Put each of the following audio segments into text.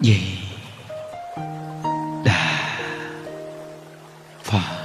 Di Đà Phật.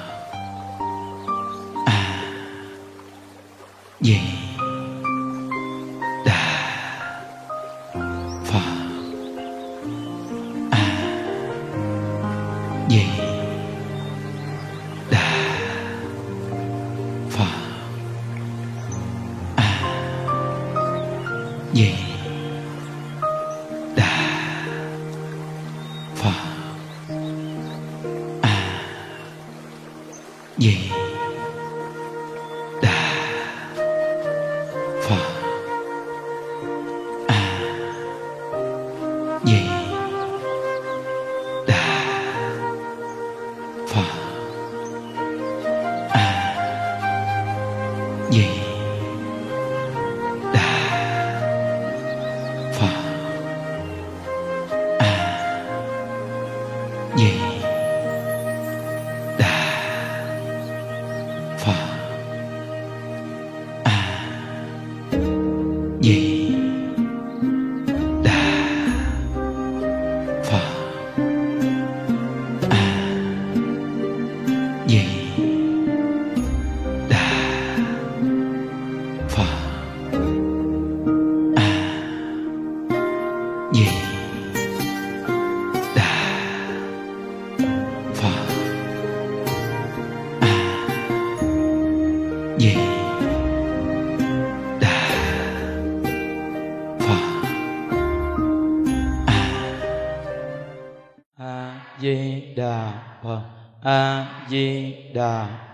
A-di-đà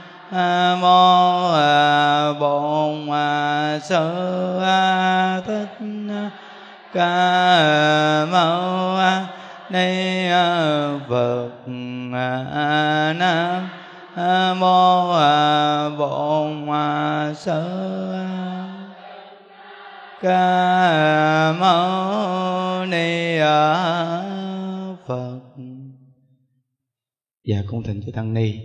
mô Bổn Sư Thích Ca Mâu Ni Phật. Nam mô Bổn Sư Ca Mâu Ni Phật. Và cung thỉnh cho tăng ni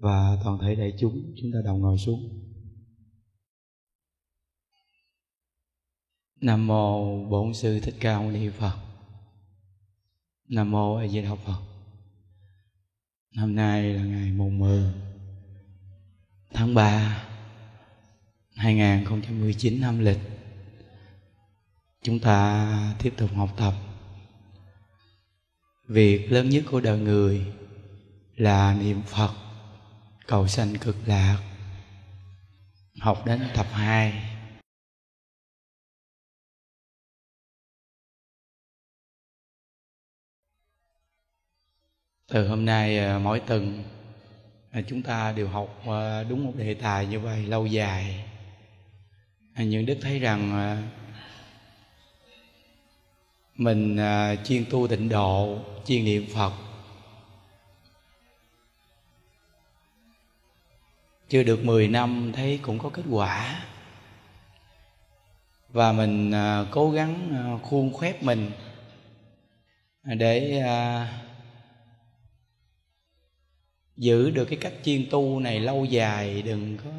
và toàn thể đại chúng, chúng ta đồng ngồi xuống. Nam mô Bổn Sư Thích Ca Mâu Ni Phật. Nam mô A Di Đà Phật. Hôm nay là ngày mùng 10 tháng 3 2019 âm lịch. Chúng ta tiếp tục học tập. Việc lớn nhất của đời người là niệm Phật, cầu sanh cực lạc. Học đến tập 2. Từ hôm nay mỗi tuần chúng ta đều học đúng một đề tài như vậy lâu dài. Nhưng Đức thấy rằng mình chuyên tu tịnh độ, chuyên niệm Phật chưa được 10 năm thấy cũng có kết quả. Và mình cố gắng khuôn khép mình để giữ được cái cách chuyên tu này lâu dài, đừng có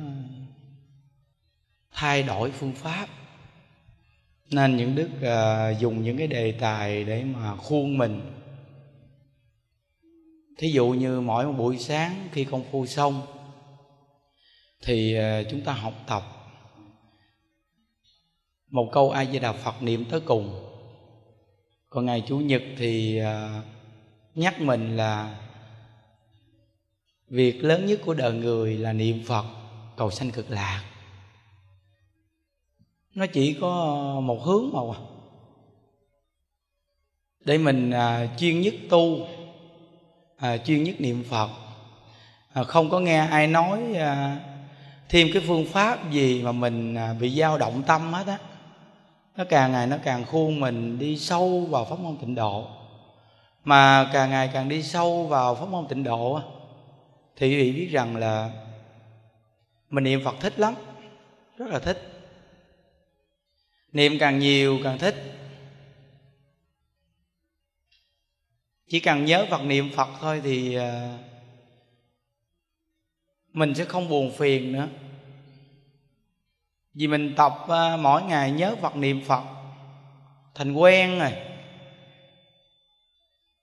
thay đổi phương pháp. Nên những Đức dùng những cái đề tài để mà khuôn mình. Thí dụ như mỗi một buổi sáng khi công phu xong thì chúng ta học tập một câu A Di Đà Phật niệm tới cùng. Còn ngày Chủ nhật thì nhắc mình là việc lớn nhất của đời người là niệm Phật, cầu sanh cực lạc. Nó chỉ có một hướng mà, để mình chuyên nhất tu, chuyên nhất niệm Phật, không có nghe ai nói thêm cái phương pháp gì mà mình bị dao động tâm hết á. nó càng ngày nó càng khuôn mình đi sâu vào pháp môn tịnh độ. Mà càng ngày càng đi sâu vào pháp môn tịnh độ thì quý vị biết rằng là mình niệm Phật thích lắm, rất là thích. Niệm càng nhiều càng thích. Chỉ cần nhớ Phật niệm Phật thôi thì mình sẽ không buồn phiền nữa. Vì mình tập mỗi ngày nhớ Phật niệm Phật thành quen rồi.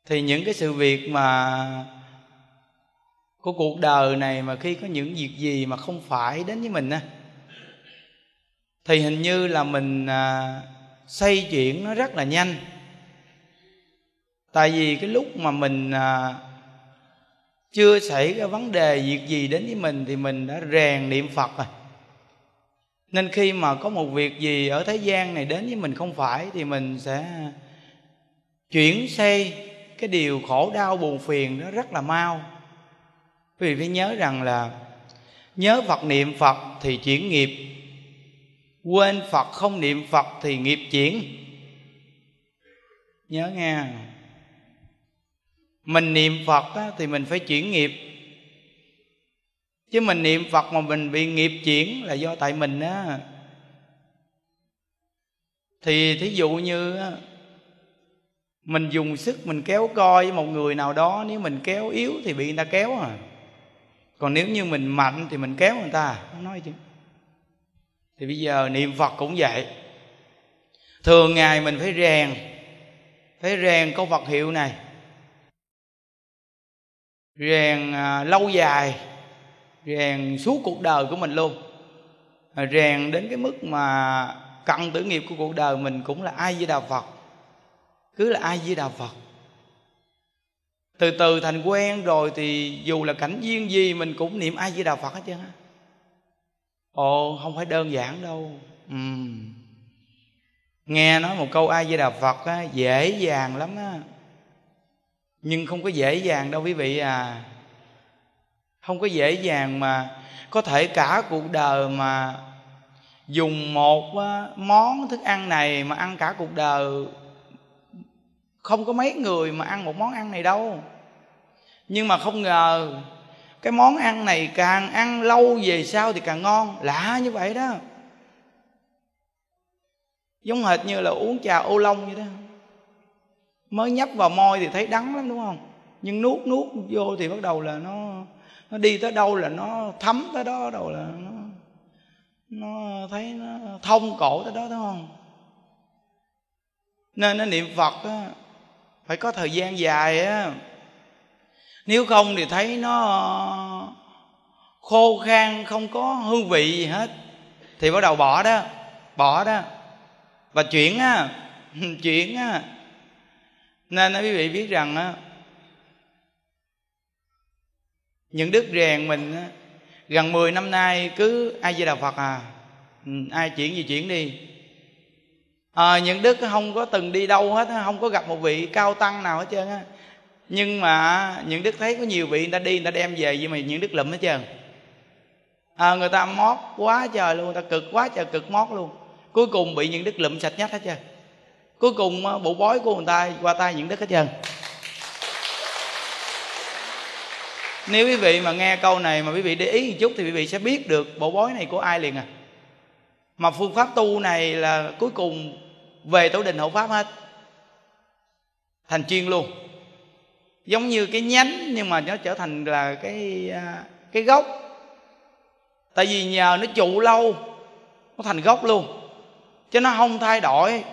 Thì những cái sự việc mà của cuộc đời này, mà khi có những việc gì mà không phải đến với mình á, thì hình như là mình xoay chuyển nó rất là nhanh. Tại vì cái lúc mà mình chưa xảy ra vấn đề việc gì đến với mình thì mình đã rèn niệm Phật rồi. Nên khi mà có một việc gì ở thế gian này đến với mình không phải thì mình sẽ chuyển xây cái điều khổ đau buồn phiền đó rất là mau. Quý vị phải nhớ rằng là nhớ Phật niệm Phật thì chuyển nghiệp, quên Phật không niệm Phật thì nghiệp chuyển. Nhớ nghe, mình niệm Phật thì mình phải chuyển nghiệp, chứ mình niệm Phật mà mình bị nghiệp chuyển là do tại mình á. Thì thí dụ như mình dùng sức mình kéo co với một người nào đó, nếu mình kéo yếu thì bị người ta kéo à. Còn nếu như mình mạnh thì mình kéo người ta, không nói chứ. Thì bây giờ niệm Phật cũng vậy. Thường ngày mình phải rèn, câu Phật hiệu này, rèn lâu dài, rèn suốt cuộc đời của mình luôn. Rèn đến cái mức mà cận tử nghiệp của cuộc đời mình cũng là A-di-đà Phật. Cứ là A-di-đà Phật. Từ từ thành quen rồi thì dù là cảnh duyên gì mình cũng niệm A-di-đà Phật hết trơn á. Ồ, không phải đơn giản đâu. Nghe nói một câu A-di-đà Phật á, dễ dàng lắm á. Nhưng không có dễ dàng đâu quý vị à. Không có dễ dàng mà có thể cả cuộc đời mà dùng một món thức ăn này mà ăn cả cuộc đời. Không có mấy người mà ăn một món ăn này đâu. Nhưng mà không ngờ cái món ăn này càng ăn lâu về sau thì càng ngon. Lạ như vậy đó. Giống hệt như là uống trà ô long vậy đó. Mới nhấp vào môi thì thấy đắng lắm đúng không? Nhưng nuốt vô thì bắt đầu là nó đi tới đâu là nó thấm tới đó, đâu là nó thấy nó thông cổ tới đó đúng không? Nên nó niệm Phật á, phải có thời gian dài á. Nếu không thì thấy nó khô khan, không có hương vị gì hết thì bắt đầu bỏ đó, và chuyển á, Nên quý vị biết rằng á, những đức rèn mình á, gần 10 năm nay cứ A-di-đà Phật à, ai chuyển gì chuyển đi. Những đức không có từng đi đâu hết, không có gặp một vị cao tăng nào hết trơn á. Nhưng mà những đức thấy có nhiều vị người ta đi, người ta đem về, vậy mà những đức lụm hết trơn. Người ta mót quá trời luôn, người ta cực quá trời, cực mót luôn. Cuối cùng bị những đức lụm sạch nhách hết trơn. Cuối cùng bộ bói của người ta qua tay những đức hết trơn. Nếu quý vị mà nghe câu này mà quý vị để ý một chút thì quý vị sẽ biết được bộ bói này của ai liền à. Mà phương pháp tu này là cuối cùng về Tổ Đình Hộ Pháp hết, thành chuyên luôn. Giống như cái nhánh nhưng mà nó trở thành là cái gốc. Tại vì nhờ nó trụ lâu, nó thành gốc luôn, chứ nó không thay đổi.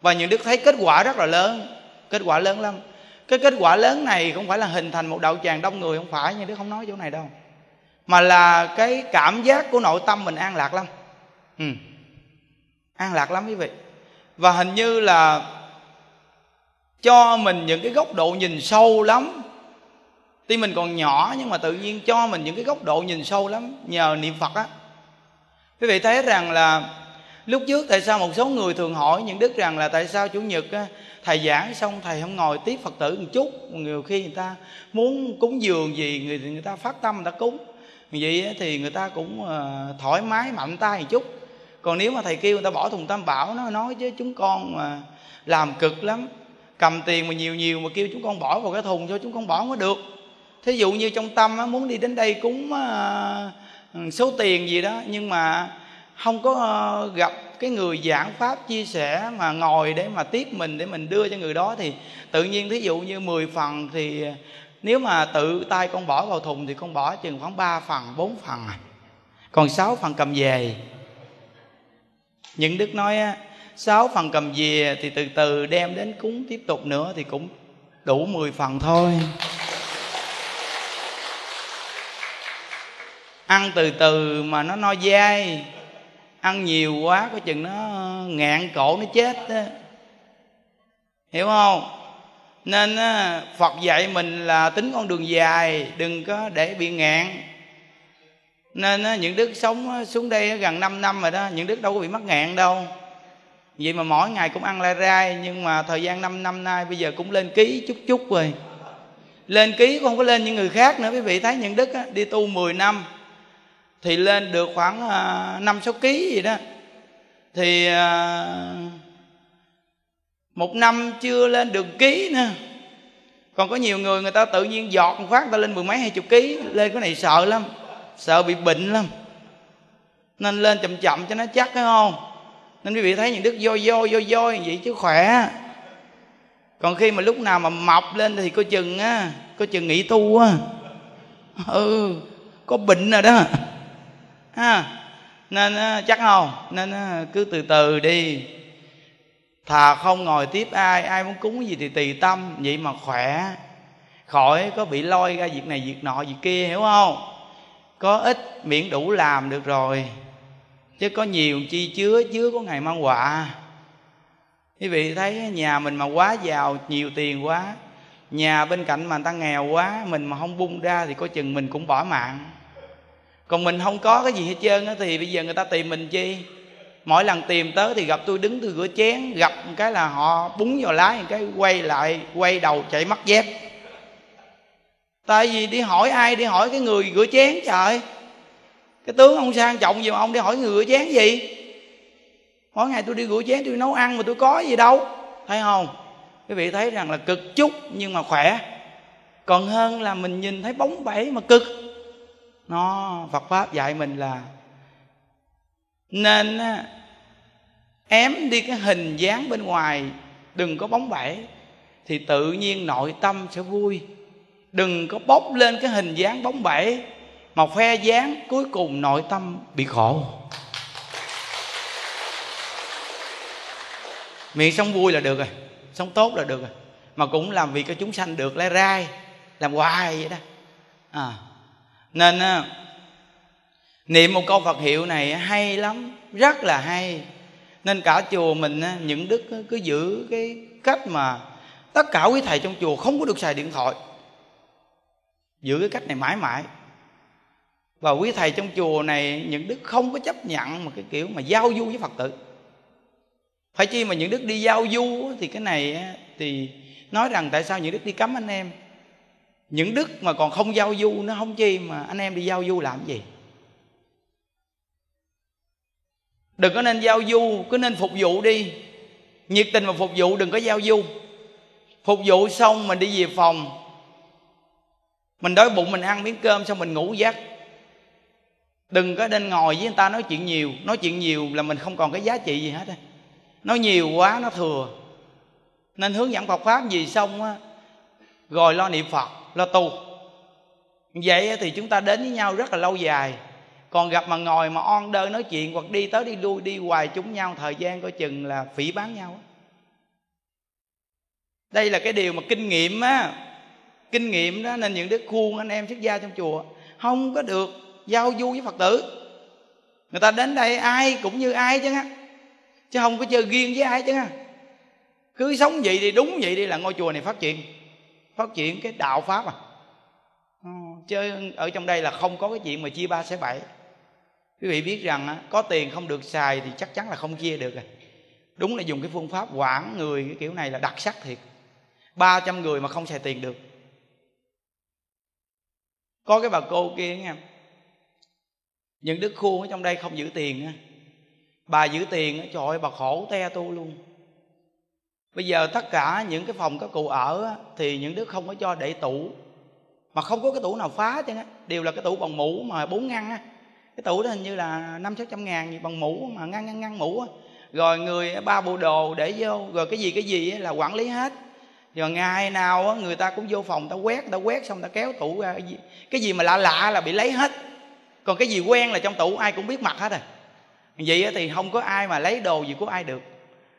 Và những đức thấy kết quả rất là lớn, kết quả lớn lắm. Cái kết quả lớn này không phải là hình thành một đạo tràng đông người, không phải, nhưng đức không nói chỗ này đâu. Mà là cái cảm giác của nội tâm mình an lạc lắm. An lạc lắm quý vị. Và hình như là cho mình những cái góc độ nhìn sâu lắm. Tuy mình còn nhỏ nhưng mà tự nhiên cho mình những cái góc độ nhìn sâu lắm nhờ niệm Phật á. Quý vị thấy rằng là lúc trước tại sao một số người thường hỏi những đức rằng là tại sao chủ nhật thầy giảng xong thầy không ngồi tiếp Phật tử một chút. Nhiều khi người ta muốn cúng dường gì, người ta phát tâm người ta cúng. Vậy thì người ta cũng thoải mái mạnh tay một chút. Còn nếu mà thầy kêu người ta bỏ thùng tam bảo, nó nói chứ chúng con mà làm cực lắm, cầm tiền mà nhiều mà kêu chúng con bỏ vào cái thùng cho chúng con bỏ không có được. Thí dụ như trong tâm á, muốn đi đến đây cúng số tiền gì đó, nhưng mà không có gặp cái người giảng pháp chia sẻ mà ngồi để mà tiếp mình, để mình đưa cho người đó, thì tự nhiên thí dụ như 10 phần thì nếu mà tự tay con bỏ vào thùng thì con bỏ chừng khoảng 3 phần, 4 phần, còn 6 phần cầm về. Những Đức nói 6 phần cầm về thì từ từ đem đến cúng tiếp tục nữa thì cũng đủ 10 phần thôi. Ăn từ từ mà nó no dai, ăn nhiều quá có chừng nó ngạn cổ nó chết đó. Hiểu không? Nên Phật dạy mình là tính con đường dài, đừng có để bị ngạn. Nên những Đức sống xuống đây gần 5 năm rồi đó, những Đức đâu có bị mắc ngạn đâu. Vậy mà mỗi ngày cũng ăn lai rai, nhưng mà thời gian 5 năm nay bây giờ cũng lên ký chút chút rồi. Lên ký cũng không có lên như người khác nữa. Quý vị thấy những Đức đi tu 10 năm thì lên được khoảng 5-6 ký gì đó. Thì một năm chưa lên được ký nữa. Còn có nhiều người người ta tự nhiên giọt một phát người ta lên 10 mấy 20 ký. Lên cái này sợ lắm, sợ bị bệnh lắm. Nên lên chậm chậm cho nó chắc, phải không? Nên quý vị thấy những Đức voi vậy chứ khỏe. Còn khi mà lúc nào mà mọc lên thì coi chừng nghỉ tu á. Có bệnh rồi đó ha. Nên chắc không? Nên cứ từ từ đi. Thà không ngồi tiếp ai muốn cúng gì thì tùy tâm. Vậy mà khỏe, khỏi có bị lôi ra việc này việc nọ việc kia, hiểu không? Có ít miễn đủ làm được rồi, chứ có nhiều chi chứa có ngày mang họa. Quý vị thấy nhà mình mà quá giàu, nhiều tiền quá, nhà bên cạnh mà người ta nghèo quá, mình mà không bung ra thì coi chừng mình cũng bỏ mạng. Còn mình không có cái gì hết trơn á, thì bây giờ người ta tìm mình chi? Mỗi lần tìm tới thì gặp tôi đứng rửa chén, gặp một cái là họ búng vào lái một cái, quay lại, quay đầu chạy mất dép. Tại vì đi hỏi ai? Đi hỏi cái người rửa chén, trời. Cái tướng ông sang trọng gì mà ông đi hỏi người rửa chén gì? Mỗi ngày tôi đi rửa chén, tôi nấu ăn mà tôi có gì đâu. Thấy không? Quý vị thấy rằng là cực chút nhưng mà khỏe, còn hơn là mình nhìn thấy bóng bẫy mà cực. Nó Phật Pháp dạy mình là nên ém đi cái hình dáng bên ngoài, đừng có bóng bẫy, thì tự nhiên nội tâm sẽ vui. Đừng có bốc lên cái hình dáng bóng bẫy mà khoe dáng, cuối cùng nội tâm bị khổ. Miệng sống vui là được rồi, sống tốt là được rồi, mà cũng làm việc cho chúng sanh được lai rai, làm hoài vậy đó. Nên niệm một câu Phật hiệu này hay lắm, rất là hay. Nên cả chùa mình những Đức cứ giữ cái cách mà tất cả quý thầy trong chùa không có được xài điện thoại, giữ cái cách này mãi mãi. Và quý thầy trong chùa này những Đức không có chấp nhận một cái kiểu mà giao du với Phật tử. Phải chi mà những Đức đi giao du thì cái này thì nói rằng tại sao những Đức đi cấm anh em? Những Đức mà còn không giao du, nó không chi mà anh em đi giao du làm gì? Đừng có nên giao du, cứ nên phục vụ đi. Nhiệt tình mà phục vụ, đừng có giao du. Phục vụ xong mình đi về phòng, mình đói bụng mình ăn miếng cơm xong mình ngủ giấc. Đừng có nên ngồi với người ta nói chuyện nhiều. Nói chuyện nhiều là mình không còn cái giá trị gì hết. Nói nhiều quá nó thừa. Nên hướng dẫn Phật Pháp gì xong á, rồi lo niệm Phật, lo tu. Vậy thì chúng ta đến với nhau rất là lâu dài. Còn gặp mà ngồi mà on đơ nói chuyện, hoặc đi tới đi lui đi hoài chúng nhau, thời gian coi chừng là phỉ báng nhau. Đây là cái điều mà kinh nghiệm á, kinh nghiệm đó. Nên những Đức khuôn anh em xuất gia trong chùa không có được giao du với Phật tử. Người ta đến đây ai cũng như ai chứ á, chứ không có chơi riêng với ai chứ á. Cứ sống vậy đi, đúng vậy đi là ngôi chùa này phát triển cái đạo pháp à. Chứ ở trong đây là không có cái chuyện mà chia ba xẻ bảy. Quý vị biết rằng có tiền không được xài thì chắc chắn là không chia được rồi. Đúng là dùng cái phương pháp quản người cái kiểu này là đặc sắc thiệt. 300 người mà không xài tiền được. Có cái bà cô kia nghe, những Đức khuôn ở trong đây không giữ tiền. bà giữ tiền, trời ơi, bà khổ te tu luôn. Bây giờ tất cả những cái phòng các cụ ở thì những đứa không có cho để tủ, mà không có cái tủ nào phá chứ, đều là cái tủ bằng mũ mà 4 ngăn á. Cái tủ đó hình như là 500-600 ngàn bằng mũ mà ngăn mũ á. Rồi người ba bộ đồ để vô, rồi cái gì là quản lý hết. Rồi ngày nào người ta cũng vô phòng, ta quét xong ta kéo tủ ra. Cái gì mà lạ lạ là bị lấy hết, còn cái gì quen là trong tủ ai cũng biết mặt hết rồi. Vậy thì không có ai mà lấy đồ gì của ai được,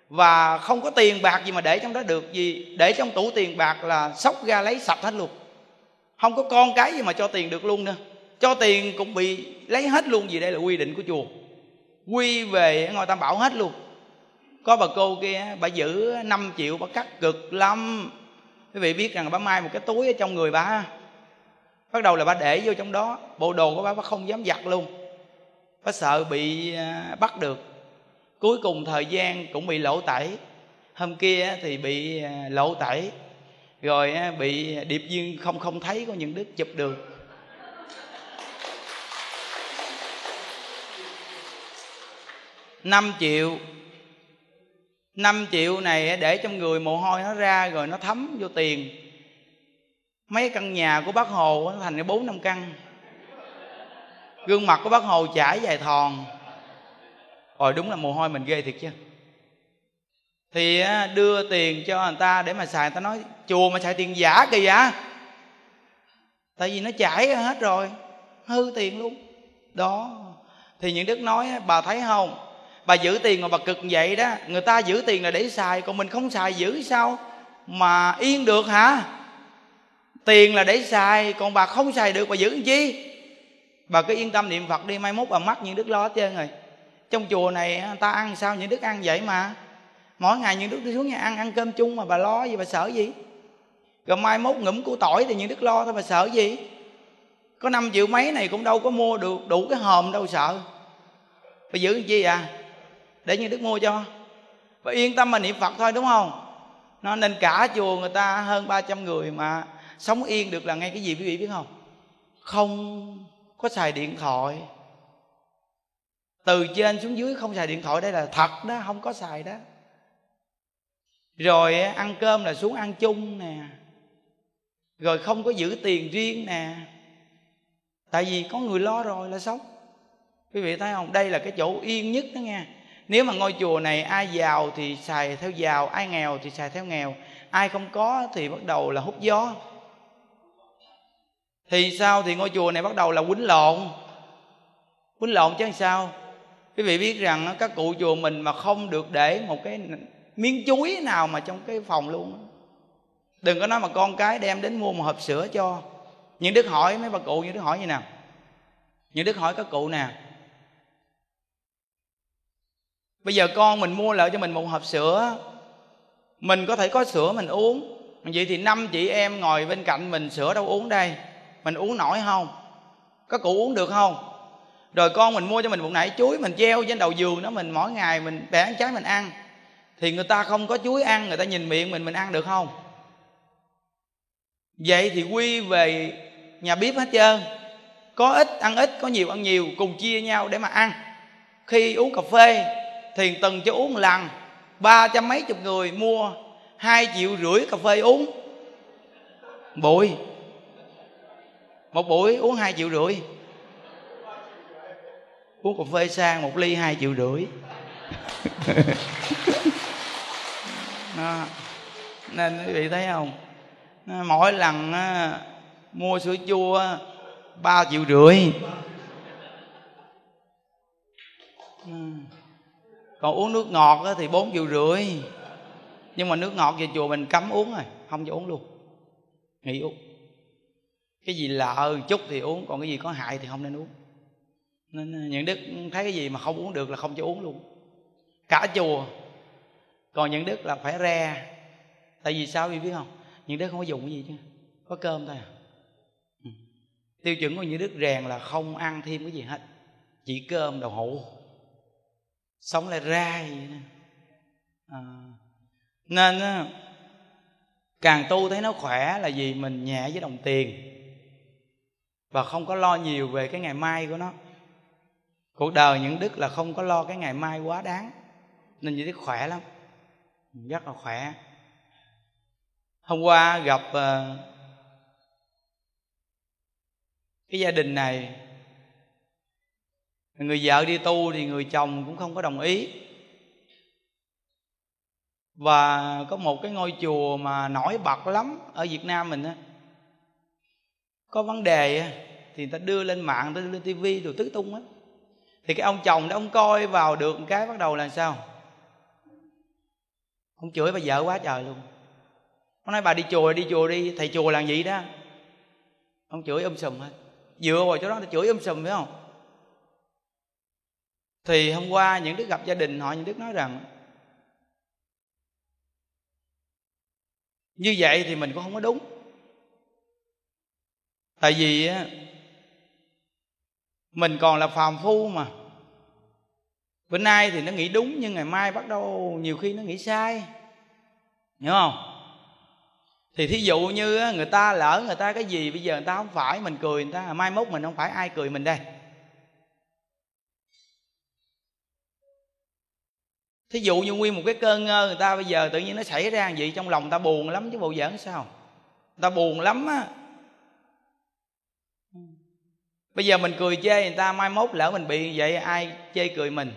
và không có tiền bạc gì mà để trong đó được. Vì để trong tủ tiền bạc là xóc ra lấy sạch hết luôn, không có con cái gì mà cho tiền được luôn nữa. Cho tiền cũng bị lấy hết luôn, vì đây là quy định của chùa, quy về ngồi Tam Bảo hết luôn. Có bà cô kia bà giữ 5 triệu bà cắt cực lắm. Quý vị biết rằng bà mai một cái túi ở trong người bà, bắt đầu là bà để vô trong đó bộ đồ của bà không dám giặt luôn, bà sợ bị bắt được. Cuối cùng thời gian cũng bị lộ tẩy, hôm kia thì bị lộ tẩy, rồi bị điệp viên không thấy có những đứa chụp được. Năm triệu này để trong người, mồ hôi nó ra rồi nó thấm vô tiền. Mấy căn nhà của bác Hồ nó thành 4-5 căn. Gương mặt của bác Hồ chảy dài thòn. Rồi đúng là mồ hôi mình ghê thiệt chứ. Thì đưa tiền cho người ta để mà xài, người ta nói chùa mà xài tiền giả kìa vậy. Tại vì nó chảy hết rồi, hư tiền luôn. Đó. Thì những đức nói bà thấy không, bà giữ tiền mà bà cực vậy đó. Người ta giữ tiền là để xài, còn mình không xài giữ sao mà yên được hả? Tiền là để xài, còn bà không xài được bà giữ làm chi? Bà cứ yên tâm niệm Phật đi, mai mốt bà mắc những đức lo hết trơn rồi. Trong chùa này người ta ăn sao những đức ăn vậy mà. Mỗi ngày những đức đi xuống nhà ăn cơm chung mà bà lo gì, bà sợ gì? Rồi mai mốt ngủm củ tỏi thì những đức lo thôi, bà sợ gì? Có 5 triệu mấy này cũng đâu có mua được đủ cái hòm đâu sợ. Bà giữ làm chi à? Để như Đức mua cho. Bà yên tâm mà niệm Phật thôi, đúng không? Nó nên cả chùa người ta hơn 300 người mà sống yên được là ngay cái gì quý vị biết không? Không có xài điện thoại. Từ trên xuống dưới không xài điện thoại, đây là thật đó, không có xài đó. Rồi ăn cơm là xuống ăn chung nè. Rồi không có giữ tiền riêng nè. Tại vì có người lo rồi là sống. Quý vị thấy không? Đây là cái chỗ yên nhất đó nghe. Nếu mà ngôi chùa này ai giàu thì xài theo giàu, ai nghèo thì xài theo nghèo, ai không có thì bắt đầu là hút gió. Thì sao? Thì ngôi chùa này bắt đầu là quýnh lộn chứ sao. Quý vị biết rằng các cụ chùa mình mà không được để một cái miếng chuối nào mà trong cái phòng luôn. Đừng có nói mà con cái đem đến mua một hộp sữa cho. Những đức hỏi mấy bà cụ, những đức hỏi như nào? Những đức hỏi các cụ nè, bây giờ con mình mua lại cho mình một hộp sữa, mình có thể có sữa mình uống. Vậy thì 5 chị em ngồi bên cạnh mình, sữa đâu uống đây? Mình uống nổi không? Các cụ uống được không? Rồi con mình mua cho mình một nải chuối, mình treo trên đầu giường đó, mình mỗi ngày mình bẻ ăn trái mình ăn. Thì người ta không có chuối ăn, người ta nhìn miệng mình ăn được không? Vậy thì quy về nhà bếp hết trơn. Có ít, có nhiều ăn nhiều, cùng chia nhau để mà ăn. Khi uống cà phê thì từng cho uống một lần. 300 mấy chục người mua 2,5 triệu cà phê uống buổi. Một buổi uống 2,5 triệu. Uống cà phê sang một ly 2,5 triệu. Đó. Nên quý vị thấy không, mỗi lần mua sữa chua 3,5 triệu, còn uống nước ngọt thì 4,5 triệu. Nhưng mà nước ngọt về chùa mình cấm uống rồi, không cho uống luôn, nghỉ uống. Cái gì lợ chút thì uống, còn cái gì có hại thì không nên uống. Nên những đức thấy cái gì mà không uống được là không cho uống luôn, cả chùa. Còn những đức là phải re. Tại vì sao quý vị biết không? Những đức không có dùng cái gì chứ, có cơm thôi à. Tiêu chuẩn của những đức rèn là không ăn thêm cái gì hết, chỉ cơm đậu hũ, sống lại ra vậy đó. Nên càng tu thấy nó khỏe là vì mình nhẹ với đồng tiền và không có lo nhiều về cái ngày mai của nó. Cuộc đời những đức là không có lo cái ngày mai quá đáng, nên những đức khỏe lắm, rất là khỏe. Hôm qua gặp cái gia đình này, người vợ đi tu thì người chồng cũng không có đồng ý. Và có một cái ngôi chùa mà nổi bật lắm ở Việt Nam mình á, có vấn đề thì người ta đưa lên mạng, người ta đưa lên tivi rồi tứ tung á. Thì cái ông chồng đó, ông coi vào được một cái bắt đầu là sao, ông chửi bà vợ quá trời luôn. Ông nói bà đi chùa đi, thầy chùa làm gì đó. Ông chửi sùm hết, dựa vào chỗ đó ta chửi sùm, phải không? Thì hôm qua những đứa gặp gia đình họ, những đứa nói rằng như vậy thì mình cũng không có đúng. Tại vì mình còn là phàm phu mà, bữa nay thì nó nghĩ đúng nhưng ngày mai bắt đầu nhiều khi nó nghĩ sai, hiểu không? Thì thí dụ như người ta lỡ người ta cái gì bây giờ người ta không phải mình cười người ta, mai mốt mình không phải ai cười mình đây. Thí dụ như nguyên một cái cơ ngơ người ta bây giờ tự nhiên nó xảy ra gì trong lòng người ta buồn lắm chứ bộ giỡn sao. Người ta buồn lắm á. Bây giờ mình cười chê người ta, mai mốt lỡ mình bị như vậy ai chê cười mình.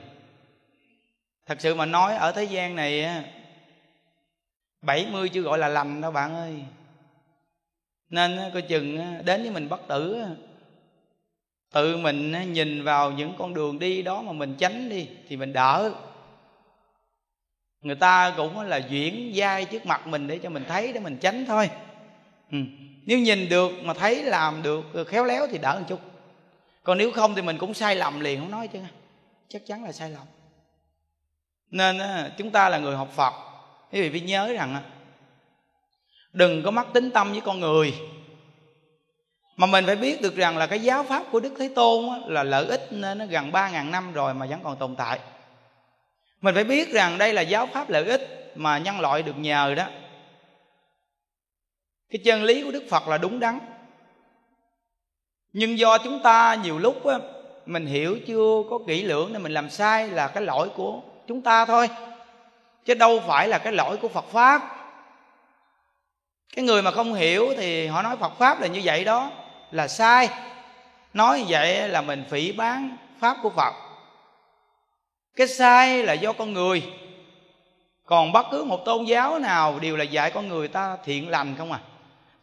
Thật sự mà nói ở thế gian này 70 chưa gọi là lành đâu bạn ơi. Nên coi chừng đến với mình bất tử, tự mình nhìn vào những con đường đi đó mà mình tránh đi thì mình đỡ. Người ta cũng là diễn vai trước mặt mình để cho mình thấy, để mình tránh thôi. Nếu nhìn được mà thấy làm được khéo léo thì đỡ một chút. Còn nếu không thì mình cũng sai lầm liền, không nói chứ chắc chắn là sai lầm. Nên chúng ta là người học Phật, quý vị phải nhớ rằng đừng có mắc tính tâm với con người, mà mình phải biết được rằng là cái giáo pháp của Đức Thế Tôn là lợi ích nó gần 3.000 năm rồi mà vẫn còn tồn tại. Mình phải biết rằng đây là giáo pháp lợi ích mà nhân loại được nhờ đó. Cái chân lý của Đức Phật là đúng đắn, nhưng do chúng ta nhiều lúc mình hiểu chưa có kỹ lưỡng nên mình làm sai, là cái lỗi của chúng ta thôi, chứ đâu phải là cái lỗi của Phật Pháp. Cái người mà không hiểu thì họ nói Phật Pháp là như vậy đó là sai, nói vậy là mình phỉ báng Pháp của Phật. Cái sai là do con người. Còn bất cứ một tôn giáo nào đều là dạy con người ta thiện lành không à,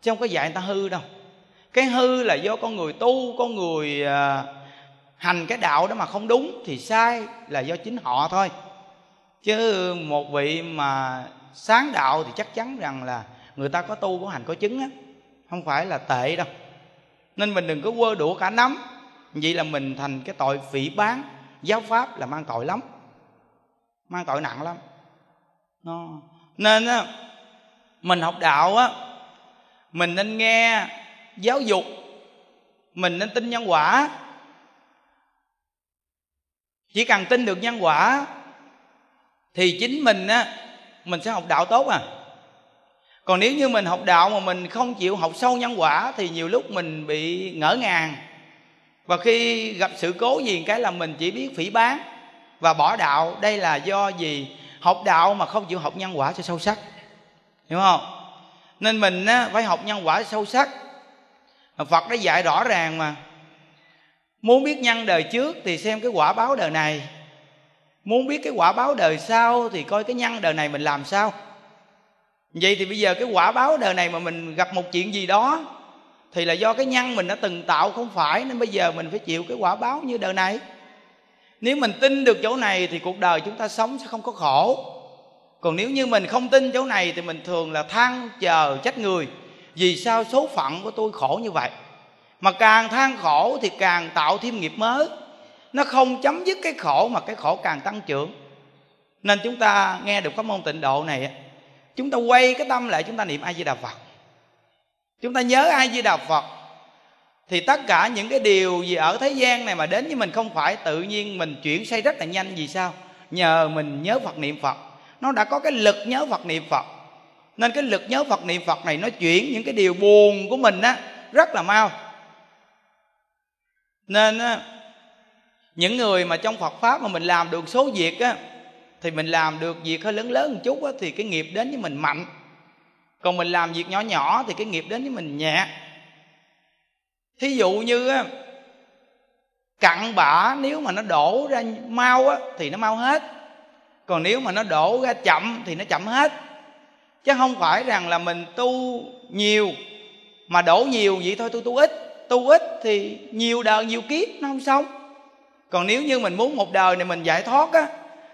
chứ không có dạy người ta hư đâu. Cái hư là do con người tu, con người hành cái đạo đó mà không đúng thì sai là do chính họ thôi. Chứ một vị mà sáng đạo thì chắc chắn rằng là người ta có tu, có hành, có chứng á, không phải là tệ đâu. Nên mình đừng có quơ đũa cả nắm, vậy là mình thành cái tội phỉ báng giáo pháp, là mang tội lắm, mang tội nặng lắm. Nên á, mình học đạo á, mình nên nghe giáo dục, mình nên tin nhân quả. Chỉ cần tin được nhân quả thì chính mình á, mình sẽ học đạo tốt à. Còn nếu như mình học đạo mà mình không chịu học sâu nhân quả thì nhiều lúc mình bị ngỡ ngàng, và khi gặp sự cố gì cái là mình chỉ biết phỉ báng và bỏ đạo. Đây là do gì? Học đạo mà không chịu học nhân quả cho sâu sắc, hiểu không? Nên mình á, phải học nhân quả sâu sắc. Phật đã dạy rõ ràng mà, muốn biết nhân đời trước thì xem cái quả báo đời này, muốn biết cái quả báo đời sau thì coi cái nhân đời này mình làm sao. Vậy thì bây giờ cái quả báo đời này mà mình gặp một chuyện gì đó thì là do cái nhân mình đã từng tạo không phải, nên bây giờ mình phải chịu cái quả báo như đời này. Nếu mình tin được chỗ này thì cuộc đời chúng ta sống sẽ không có khổ. Còn nếu như mình không tin chỗ này thì mình thường là than chờ trách người, vì sao số phận của tôi khổ như vậy. Mà càng than khổ thì càng tạo thêm nghiệp mới, nó không chấm dứt cái khổ mà cái khổ càng tăng trưởng. Nên chúng ta nghe được pháp môn tịnh độ này, chúng ta quay cái tâm lại, chúng ta niệm A-di-đà Phật, chúng ta nhớ A-di-đà Phật, thì tất cả những cái điều gì ở thế gian này mà đến với mình không phải, tự nhiên mình chuyển xoay rất là nhanh. Vì sao? Nhờ mình nhớ Phật niệm Phật, nó đã có cái lực nhớ Phật niệm Phật, nên cái lực nhớ Phật niệm Phật này nó chuyển những cái điều buồn của mình á rất là mau. Nên á, Những người mà trong Phật Pháp mà mình làm được số việc á, thì mình làm được việc hơi lớn lớn một chút á, thì cái nghiệp đến với mình mạnh. Còn mình làm việc nhỏ nhỏ thì cái nghiệp đến với mình nhẹ. Thí dụ như á, cặn bã nếu mà nó đổ ra mau á, thì nó mau hết. Còn nếu mà nó đổ ra chậm thì nó chậm hết. Chứ không phải rằng là mình tu nhiều mà đổ nhiều vậy thôi, tôi tu ít. Tu ít thì nhiều đời nhiều kiếp nó không xong. Còn nếu như mình muốn một đời này mình giải thoát á,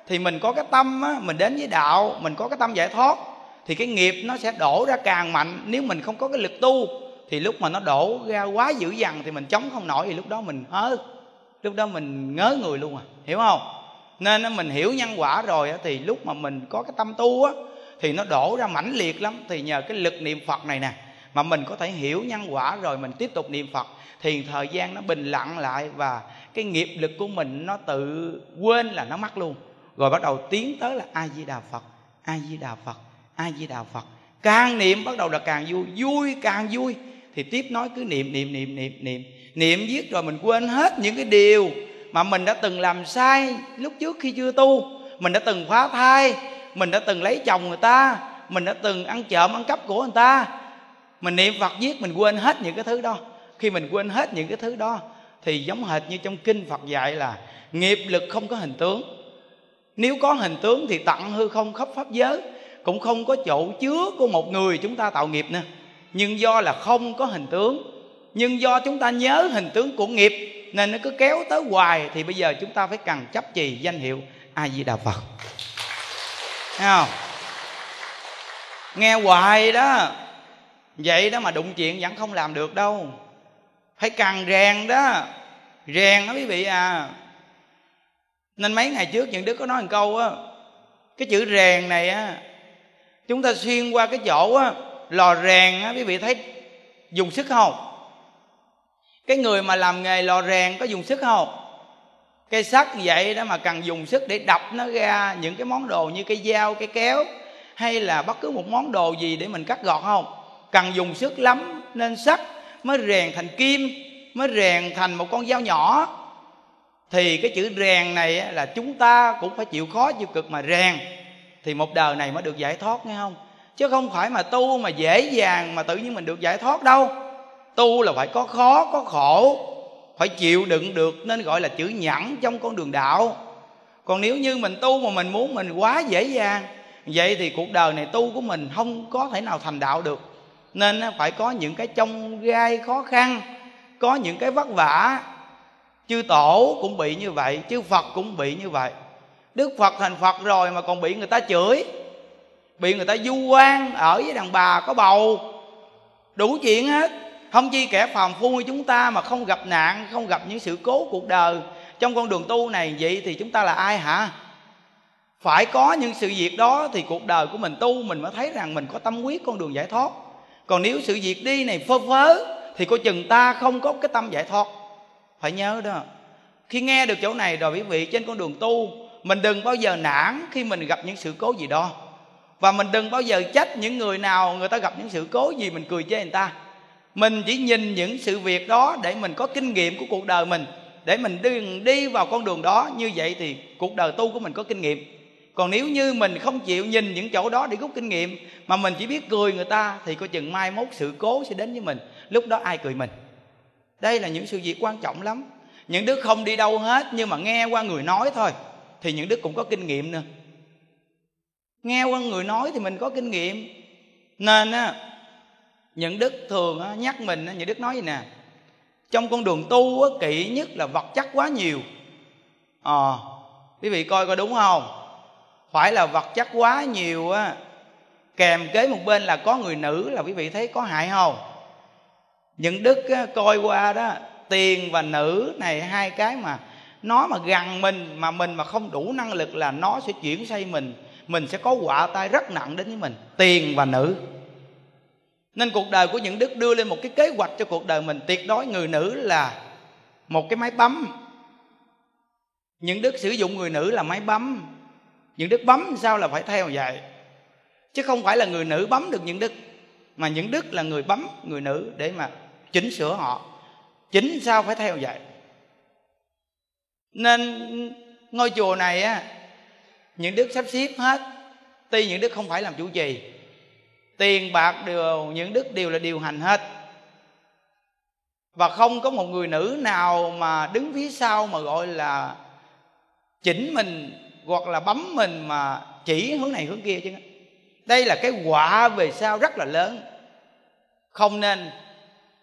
thì mình có cái tâm á, mình đến với đạo, mình có cái tâm giải thoát, thì cái nghiệp nó sẽ đổ ra càng mạnh. Nếu mình không có cái lực tu thì lúc mà nó đổ ra quá dữ dằn thì mình chống không nổi, thì lúc đó mình lúc đó mình ngớ người luôn à, hiểu không? Nên mình hiểu nhân quả rồi thì lúc mà mình có cái tâm tu á, thì nó đổ ra mãnh liệt lắm. Thì nhờ cái lực niệm Phật này nè mà mình có thể hiểu nhân quả rồi mình tiếp tục niệm Phật, thì thời gian nó bình lặng lại và cái nghiệp lực của mình nó tự quên là nó mất luôn. Rồi bắt đầu tiến tới là A-di-đà Phật, A-di-đà Phật, A-di-đà Phật. Càng niệm bắt đầu là càng vui, vui càng vui. Thì tiếp nói cứ niệm viết rồi mình quên hết những cái điều mà mình đã từng làm sai lúc trước khi chưa tu. Mình đã từng phá thai, mình đã từng lấy chồng người ta, mình đã từng ăn trộm ăn cắp của người ta. Mình niệm Phật viết mình quên hết những cái thứ đó. Khi mình quên hết những cái thứ đó thì giống hệt như trong kinh Phật dạy là nghiệp lực không có hình tướng. Nếu có hình tướng thì tận hư không khắp pháp giới, cũng không có chỗ chứa của một người chúng ta tạo nghiệp nữa. Nhưng do là không có hình tướng, nhưng do chúng ta nhớ hình tướng của nghiệp nên nó cứ kéo tới hoài. Thì bây giờ chúng ta phải cần chấp trì danh hiệu A-di-đà Phật. Nghe hoài đó, vậy đó mà đụng chuyện vẫn không làm được đâu. Phải cần rèn đó, rèn đó quý vị à. Nên mấy ngày trước Nhân Đức có nói một câu á, cái chữ rèn này á, chúng ta xuyên qua cái chỗ á, lò rèn á, quý vị thấy dùng sức không? Cái người mà làm nghề lò rèn có dùng sức không? Cây sắt vậy đó mà cần dùng sức để đập nó ra những cái món đồ như cây dao, cây kéo hay là bất cứ một món đồ gì để mình cắt gọt không? Cần dùng sức lắm, nên sắt mới rèn thành kim, mới rèn thành một con dao nhỏ. Thì cái chữ rèn này là chúng ta cũng phải chịu khó chịu cực mà rèn, thì một đời này mới được giải thoát, nghe không? Chứ không phải mà tu mà dễ dàng mà tự nhiên mình được giải thoát đâu. Tu là phải có khó, có khổ, phải chịu đựng được, nên gọi là chữ nhẫn trong con đường đạo. Còn nếu như mình tu mà mình muốn mình quá dễ dàng, vậy thì cuộc đời này tu của mình không có thể nào thành đạo được. Nên phải có những cái chông gai khó khăn, có những cái vất vả. Chư Tổ cũng bị như vậy, chư Phật cũng bị như vậy. Đức Phật thành Phật rồi mà còn bị người ta chửi, bị người ta vu oan, ở với đàn bà có bầu, đủ chuyện hết. Không chi kẻ phàm phu như chúng ta mà không gặp nạn, không gặp những sự cố cuộc đời trong con đường tu này, vậy thì chúng ta là ai hả? Phải có những sự việc đó thì cuộc đời của mình tu mình mới thấy rằng mình có tâm quyết con đường giải thoát. Còn nếu sự việc đi này phơ phớ thì coi chừng ta không có cái tâm giải thoát. Phải nhớ đó. Khi nghe được chỗ này rồi quý vị, trên con đường tu mình đừng bao giờ nản khi mình gặp những sự cố gì đó. Và mình đừng bao giờ trách những người nào người ta gặp những sự cố gì mình cười chê người ta. Mình chỉ nhìn những sự việc đó để mình có kinh nghiệm của cuộc đời mình, để mình đi vào con đường đó. Như vậy thì cuộc đời tu của mình có kinh nghiệm. Còn nếu như mình không chịu nhìn những chỗ đó để rút kinh nghiệm mà mình chỉ biết cười người ta thì coi chừng mai mốt sự cố sẽ đến với mình. Lúc đó ai cười mình? Đây là những sự việc quan trọng lắm. Những đứa không đi đâu hết, nhưng mà nghe qua người nói thôi thì những đứa cũng có kinh nghiệm nữa. Nghe qua người nói thì mình có kinh nghiệm. Nên á, những đức thường á, nhắc mình á, những đức nói vậy nè: trong con đường tu á, kỵ nhất là vật chất quá nhiều. Quý vị coi coi đúng không? Phải là vật chất quá nhiều á, kèm kế một bên là có người nữ, là quý vị thấy có hại không? Những đức á, coi qua đó, tiền và nữ này hai cái mà nó mà gần mình mà không đủ năng lực là nó sẽ chuyển xây mình sẽ có họa tai rất nặng đến với mình. Tiền và nữ. Nên cuộc đời của những đức đưa lên một cái kế hoạch cho cuộc đời mình, tuyệt đối người nữ là một cái máy bấm. Những đức sử dụng người nữ là máy bấm. Những đức bấm sao là phải theo vậy, chứ không phải là người nữ bấm được những đức, mà những đức là người bấm người nữ để mà chỉnh sửa họ. Chính sao phải theo vậy. Nên ngôi chùa này á, những đức sắp xếp hết. Tuy những đức không phải làm chủ trì, tiền bạc đều những đức đều là điều hành hết. Và không có một người nữ nào mà đứng phía sau mà gọi là chỉnh mình hoặc là bấm mình mà chỉ hướng này hướng kia chứ. Đây là cái quả về sau rất là lớn, không nên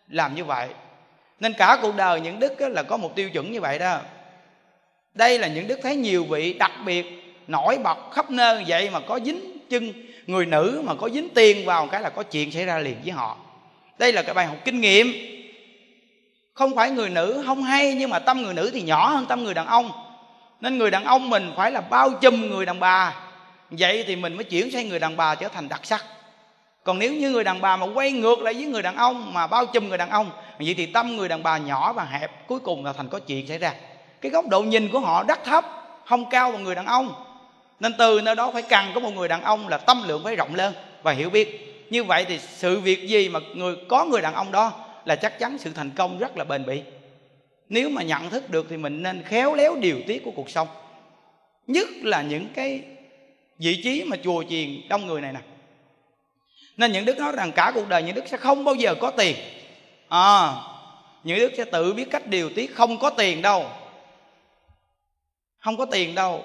làm như vậy. Nên cả cuộc đời những đức là có một tiêu chuẩn như vậy đó. Đây là những đức thấy nhiều vị đặc biệt nổi bật khắp nơi vậy mà có dính chân người nữ, mà có dính tiền vào cái là có chuyện xảy ra liền với họ. Đây là cái bài học kinh nghiệm. Không phải người nữ không hay, nhưng mà tâm người nữ thì nhỏ hơn tâm người đàn ông. Nên người đàn ông mình phải là bao trùm người đàn bà, vậy thì mình mới chuyển sang người đàn bà trở thành đặc sắc. Còn nếu như người đàn bà mà quay ngược lại với người đàn ông mà bao trùm người đàn ông, vậy thì tâm người đàn bà nhỏ và hẹp, cuối cùng là thành có chuyện xảy ra. Cái góc độ nhìn của họ rất thấp, không cao bằng người đàn ông. Nên từ nơi đó phải cần có một người đàn ông là tâm lượng phải rộng lớn và hiểu biết. Như vậy thì sự việc gì mà có người đàn ông đó là chắc chắn sự thành công rất là bền bỉ. Nếu mà nhận thức được thì mình nên khéo léo điều tiết của cuộc sống, nhất là những cái vị trí mà chùa chiền đông người này nè. Nên những đức nói rằng cả cuộc đời những đức sẽ không bao giờ có tiền. Những đức sẽ tự biết cách điều tiết, không có tiền đâu. Không có tiền đâu.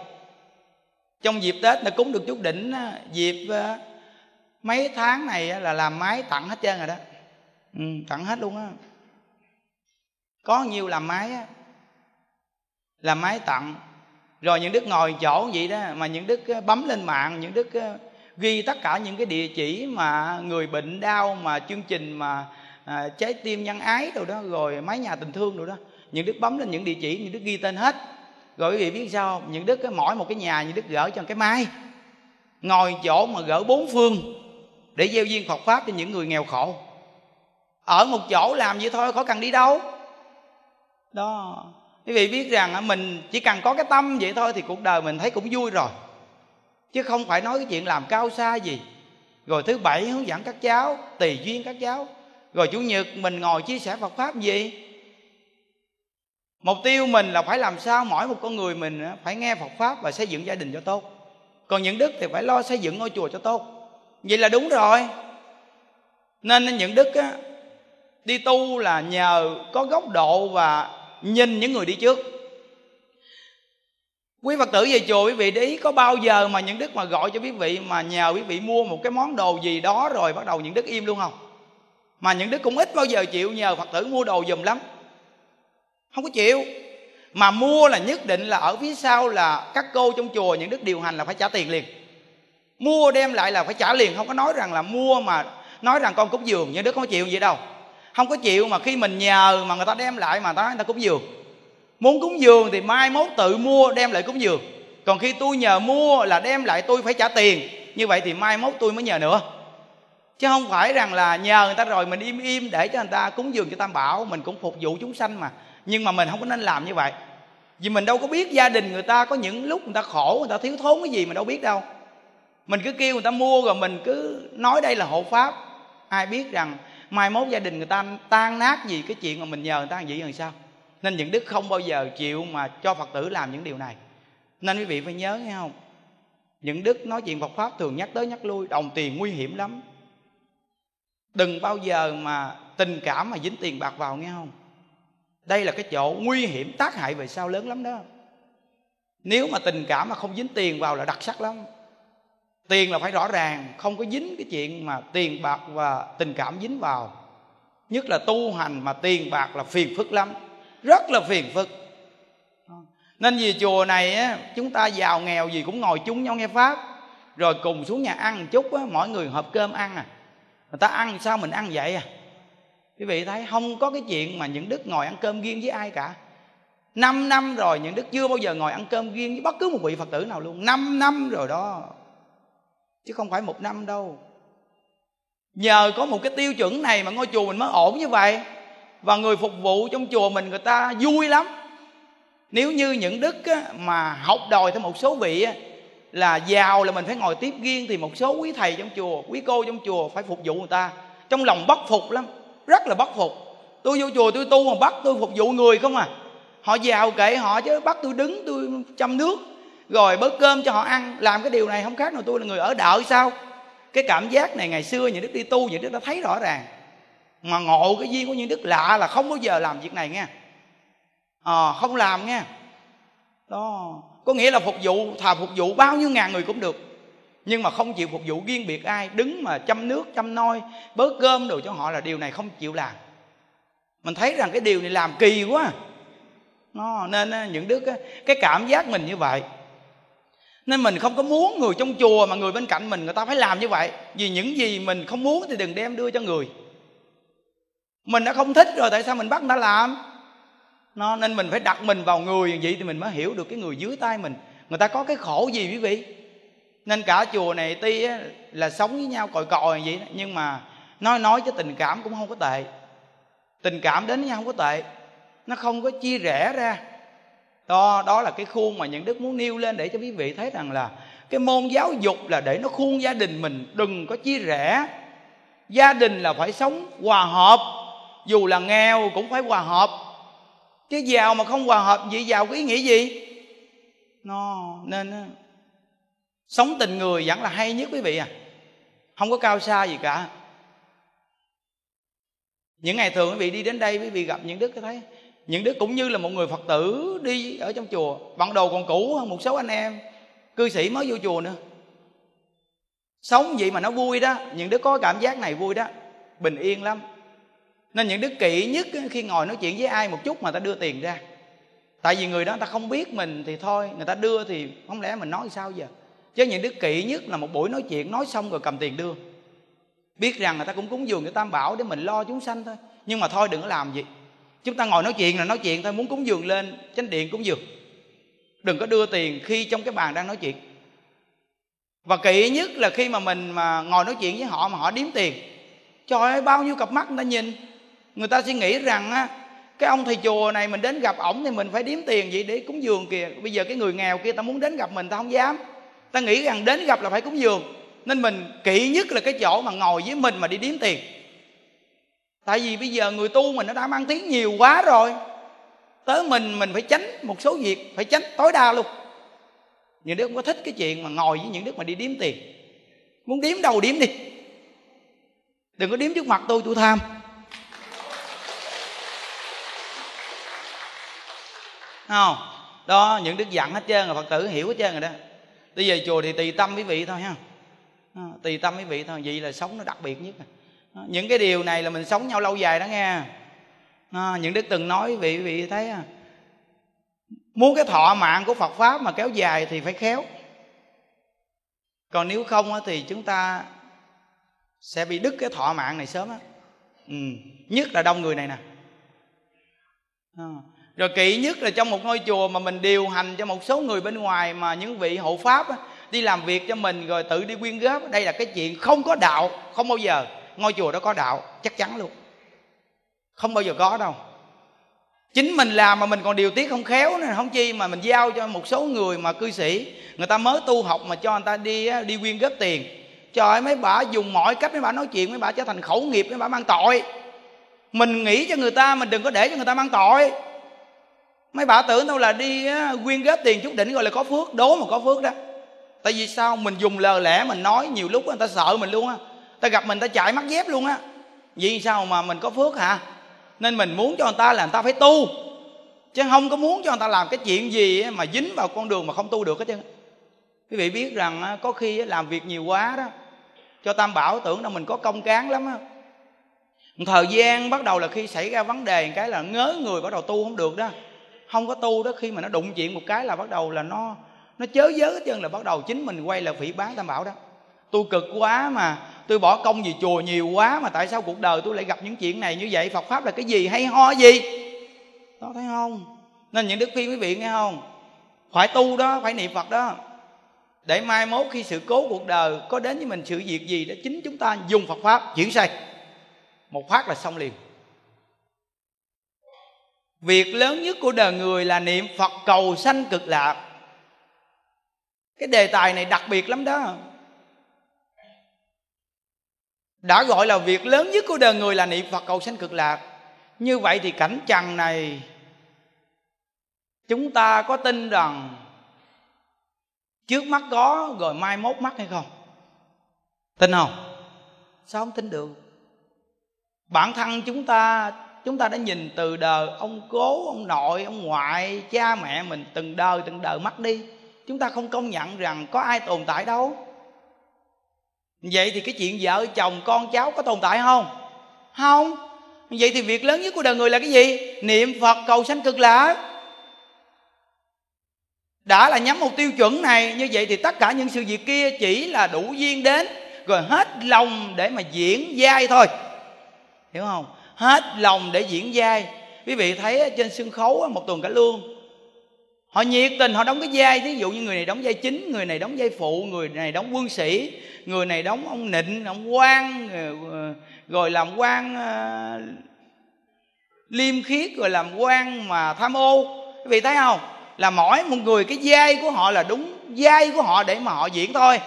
Trong dịp Tết là cúng được chút đỉnh, dịp mấy tháng này là làm máy tặng hết trơn rồi đó. Tặng hết luôn á. Có nhiều làm máy á, làm máy tặng. Rồi những đức ngồi chỗ vậy đó, mà những đức bấm lên mạng, những đức ghi tất cả những cái địa chỉ mà người bệnh đau, mà chương trình mà trái tim nhân ái đồ đó, rồi mái nhà tình thương đồ đó. Những đức bấm lên những địa chỉ, những đức ghi tên hết. Rồi quý vị biết sao, những đức mỗi một cái nhà những đức gỡ cho cái máy. Ngồi chỗ mà gỡ bốn phương để gieo duyên Phật Pháp cho những người nghèo khổ. Ở một chỗ làm vậy thôi, khỏi cần đi đâu. Đó, quý vị biết rằng mình chỉ cần có cái tâm vậy thôi thì cuộc đời mình thấy cũng vui rồi, chứ không phải nói cái chuyện làm cao xa gì. Rồi thứ bảy hướng dẫn các cháu, tùy duyên các cháu. Rồi chủ nhật mình ngồi chia sẻ Phật Pháp gì. Mục tiêu mình là phải làm sao mỗi một con người mình phải nghe Phật Pháp và xây dựng gia đình cho tốt. Còn những đức thì phải lo xây dựng ngôi chùa cho tốt. Vậy là đúng rồi. Nên những đức á, đi tu là nhờ có góc độ và nhìn những người đi trước. Quý Phật tử về chùa, quý vị để ý có bao giờ mà những đức mà gọi cho quý vị mà nhờ quý vị mua một cái món đồ gì đó rồi bắt đầu những đức im luôn không? Mà những đức cũng ít bao giờ chịu nhờ Phật tử mua đồ giùm lắm, không có chịu. Mà mua là nhất định là ở phía sau là các cô trong chùa những đức điều hành là phải trả tiền liền. Mua đem lại là phải trả liền, không có nói rằng là mua mà nói rằng con cúng dường. Những đức không có chịu vậy đâu. Không có chịu mà khi mình nhờ mà người ta đem lại mà người ta cúng dường. Muốn cúng dường thì mai mốt tự mua đem lại cúng dường. Còn khi tôi nhờ mua là đem lại tôi phải trả tiền. Như vậy thì mai mốt tôi mới nhờ nữa. Chứ không phải rằng là nhờ người ta rồi mình im im để cho người ta cúng dường cho Tam Bảo. Mình cũng phục vụ chúng sanh mà. Nhưng mà mình không có nên làm như vậy. Vì mình đâu có biết gia đình người ta có những lúc người ta khổ, người ta thiếu thốn cái gì mình đâu biết đâu. Mình cứ kêu người ta mua rồi mình cứ nói đây là hộ pháp. Ai biết rằng mai mốt gia đình người ta tan nát gì, cái chuyện mà mình nhờ người ta làm gì làm sao. Nên những đức không bao giờ chịu mà cho Phật tử làm những điều này. Nên quý vị phải nhớ nghe không, những đức nói chuyện Phật Pháp thường nhắc tới nhắc lui. Đồng tiền nguy hiểm lắm. Đừng bao giờ mà tình cảm mà dính tiền bạc vào nghe không. Đây là cái chỗ nguy hiểm tác hại về sau lớn lắm đó. Nếu mà tình cảm mà không dính tiền vào là đặc sắc lắm. Tiền là phải rõ ràng, không có dính cái chuyện mà tiền bạc và tình cảm dính vào. Nhất là tu hành mà tiền bạc là phiền phức lắm, rất là phiền phức. Nên vì chùa này á, chúng ta giàu nghèo gì cũng ngồi chung nhau nghe Pháp. Rồi cùng xuống nhà ăn một chút á, mỗi người hộp cơm ăn à. Người ta ăn sao mình ăn vậy à. Quý vị thấy không có cái chuyện mà những đức ngồi ăn cơm riêng với ai cả. 5 năm rồi những đức chưa bao giờ ngồi ăn cơm riêng với bất cứ một vị Phật tử nào luôn. 5 năm rồi đó, chứ không phải một năm đâu. Nhờ có một cái tiêu chuẩn này mà ngôi chùa mình mới ổn như vậy. Và người phục vụ trong chùa mình người ta vui lắm. Nếu như những đức á, mà học đòi theo một số vị á, là giàu là mình phải ngồi tiếp riêng, thì một số quý thầy trong chùa, quý cô trong chùa phải phục vụ người ta. Trong lòng bất phục lắm, rất là bất phục. Tôi vô chùa tôi tu mà bắt tôi phục vụ người không à. Họ giàu kệ họ chứ bắt tôi đứng tôi châm nước rồi bớt cơm cho họ ăn. Làm cái điều này không khác nào tôi là người ở đợi sao. Cái cảm giác này ngày xưa Nhân Đức đi tu, Nhân Đức đã thấy rõ ràng. Mà ngộ cái duyên của Nhân Đức lạ là không bao giờ làm việc này nghe. Không làm nghe. Đó. Có nghĩa là phục vụ, thà phục vụ bao nhiêu ngàn người cũng được, nhưng mà không chịu phục vụ riêng biệt ai. Đứng mà chăm nước, chăm noi, bớt cơm đồ cho họ là điều này không chịu làm. Mình thấy rằng cái điều này làm kỳ quá. Nó nên những đức cái cảm giác mình như vậy, nên mình không có muốn người trong chùa mà người bên cạnh mình người ta phải làm như vậy. Vì những gì mình không muốn thì đừng đem đưa cho người. Mình đã không thích rồi tại sao mình bắt người ta làm? Nó nên mình phải đặt mình vào người vậy thì mình mới hiểu được cái người dưới tay mình người ta có cái khổ gì quý vị. Nên cả chùa này tuy là sống với nhau còi còi vậy, nhưng mà nói chứ tình cảm cũng không có tệ. Tình cảm đến với nhau không có tệ, nó không có chia rẽ ra. Đó là cái khuôn mà Nhân Đức muốn nêu lên để cho quý vị thấy rằng là cái môn giáo dục là để nó khuôn gia đình mình, đừng có chia rẽ. Gia đình là phải sống hòa hợp, dù là nghèo cũng phải hòa hợp. Chứ giàu mà không hòa hợp vậy giàu có ý nghĩa gì? Nên sống tình người vẫn là hay nhất quý vị à. Không có cao xa gì cả. Những ngày thường quý vị đi đến đây, quý vị gặp Nhân Đức thấy Nhân Đức cũng như là một người Phật tử đi ở trong chùa. Bản đồ còn cũ hơn một số anh em cư sĩ mới vô chùa nữa. Sống vậy mà nó vui đó. Nhân Đức có cảm giác này vui đó, bình yên lắm. Nên Nhân Đức kỵ nhất khi ngồi nói chuyện với ai một chút mà ta đưa tiền ra. Tại vì người đó ta không biết mình thì thôi, người ta đưa thì không lẽ mình nói sao giờ. Chứ Nhân Đức kỵ nhất là một buổi nói chuyện, nói xong rồi cầm tiền đưa. Biết rằng người ta cũng cúng dường cho Tam Bảo để mình lo chúng sanh thôi, nhưng mà thôi đừng có làm gì. Chúng ta ngồi nói chuyện là nói chuyện thôi, muốn cúng dường lên chánh điện cúng dường, đừng có đưa tiền khi trong cái bàn đang nói chuyện. Và kỵ nhất là khi mà mình mà ngồi nói chuyện với họ mà họ đếm tiền. Trời ơi, bao nhiêu cặp mắt người ta nhìn. Người ta suy nghĩ rằng á, cái ông thầy chùa này mình đến gặp ổng thì mình phải đếm tiền vậy để cúng dường kìa. Bây giờ cái người nghèo kia ta muốn đến gặp mình ta không dám. Ta nghĩ rằng đến gặp là phải cúng dường. Nên mình kỵ nhất là cái chỗ mà ngồi với mình mà đi đếm tiền. Tại vì bây giờ người tu mình nó đã mang tiếng nhiều quá rồi, tới mình phải tránh một số việc, phải tránh tối đa luôn. Những đứa không có thích cái chuyện mà ngồi với những đứa mà đi đếm tiền. Muốn đếm đâu đếm đi, đừng có đếm trước mặt tôi tham. Không, đó những đứa dặn hết trơn rồi, Phật tử hiểu hết trơn rồi đó. Bây giờ chùa thì tùy tâm quý vị thôi ha, tùy tâm quý vị thôi. Vậy là sống nó đặc biệt nhất. Những cái điều này là mình sống nhau lâu dài đó nghe. Những đức từng nói quý vị thấy muốn cái thọ mạng của Phật Pháp mà kéo dài thì phải khéo. Còn nếu không thì chúng ta sẽ bị đứt cái thọ mạng này sớm. Nhất là đông người này nè. Rồi kỵ nhất là trong một ngôi chùa mà mình điều hành cho một số người bên ngoài, mà những vị hộ pháp đi làm việc cho mình rồi tự đi quyên góp. Đây là cái chuyện không có đạo, không bao giờ. Ngôi chùa đó có đạo, chắc chắn luôn. Không bao giờ có đâu. Chính mình làm mà mình còn điều tiết không khéo nên không chi mà mình giao cho một số người mà cư sĩ, người ta mới tu học mà cho người ta đi quyên góp tiền. Trời ơi, mấy bà dùng mọi cách, mấy bà nói chuyện, mấy bà trở thành khẩu nghiệp, mấy bà mang tội. Mình nghĩ cho người ta, mình đừng có để cho người ta mang tội. Mấy bà tưởng đâu là đi quyên góp tiền chút đỉnh rồi là có phước, đố mà có phước đó. Tại vì sao? Mình dùng lời lẽ, mình nói nhiều lúc người ta sợ mình luôn á. Ta gặp mình ta chạy mắt dép luôn á. Vì sao mà mình có phước hả? Nên mình muốn cho người ta là người ta phải tu, chứ không có muốn cho người ta làm cái chuyện gì mà dính vào con đường mà không tu được hết chứ. Quý vị biết rằng có khi làm việc nhiều quá đó, cho Tam Bảo tưởng là mình có công cán lắm á. Thời gian bắt đầu là khi xảy ra vấn đề cái là ngớ người, bắt đầu tu không được đó. Không có tu đó, khi mà nó đụng chuyện một cái là bắt đầu là nó chớ giới hết trơn, là bắt đầu chính mình quay là phỉ bán Tam Bảo đó. Tôi cực quá mà, tôi bỏ công vì chùa nhiều quá mà tại sao cuộc đời tôi lại gặp những chuyện này như vậy? Phật Pháp là cái gì hay ho gì? Đó, thấy không? Nên những đức khuyên quý vị nghe không? Phải tu đó, phải niệm Phật đó. Để mai mốt khi sự cố cuộc đời có đến với mình sự việc gì đó, chính chúng ta dùng Phật Pháp chuyển say. Một phát là xong liền. Việc lớn nhất của đời người là niệm Phật cầu sanh cực lạc. Cái đề tài này đặc biệt lắm đó. Đã gọi là việc lớn nhất của đời người là niệm Phật cầu sanh cực lạc. Như vậy thì cảnh trần này Chúng ta có tin rằng trước mắt có rồi mai mốt mắt hay không? Tin không? Sao không tin được? Bản thân chúng ta đã nhìn từ đời ông cố, ông nội, ông ngoại, cha mẹ mình từng đời mất đi. Chúng ta không công nhận rằng có ai tồn tại đâu. Vậy thì cái chuyện vợ chồng con cháu có tồn tại không? Không. Vậy thì việc lớn nhất của đời người là cái gì? Niệm Phật cầu sanh Cực Lạc. Đã là nhắm một tiêu chuẩn này, như vậy thì tất cả những sự việc kia chỉ là đủ duyên đến rồi hết lòng để mà diễn vai thôi. Hiểu không? Hết lòng để diễn vai. Quý vị thấy trên sân khấu một tuần cả lương, họ nhiệt tình, họ đóng cái vai. Thí dụ như người này đóng vai chính, người này đóng vai phụ, người này đóng quân sĩ, người này đóng ông nịnh, ông quan, rồi làm quan liêm khiết, rồi làm quan mà tham ô. Quý vị thấy không? Là mỗi một người cái vai của họ là đúng vai của họ để mà họ diễn thôi.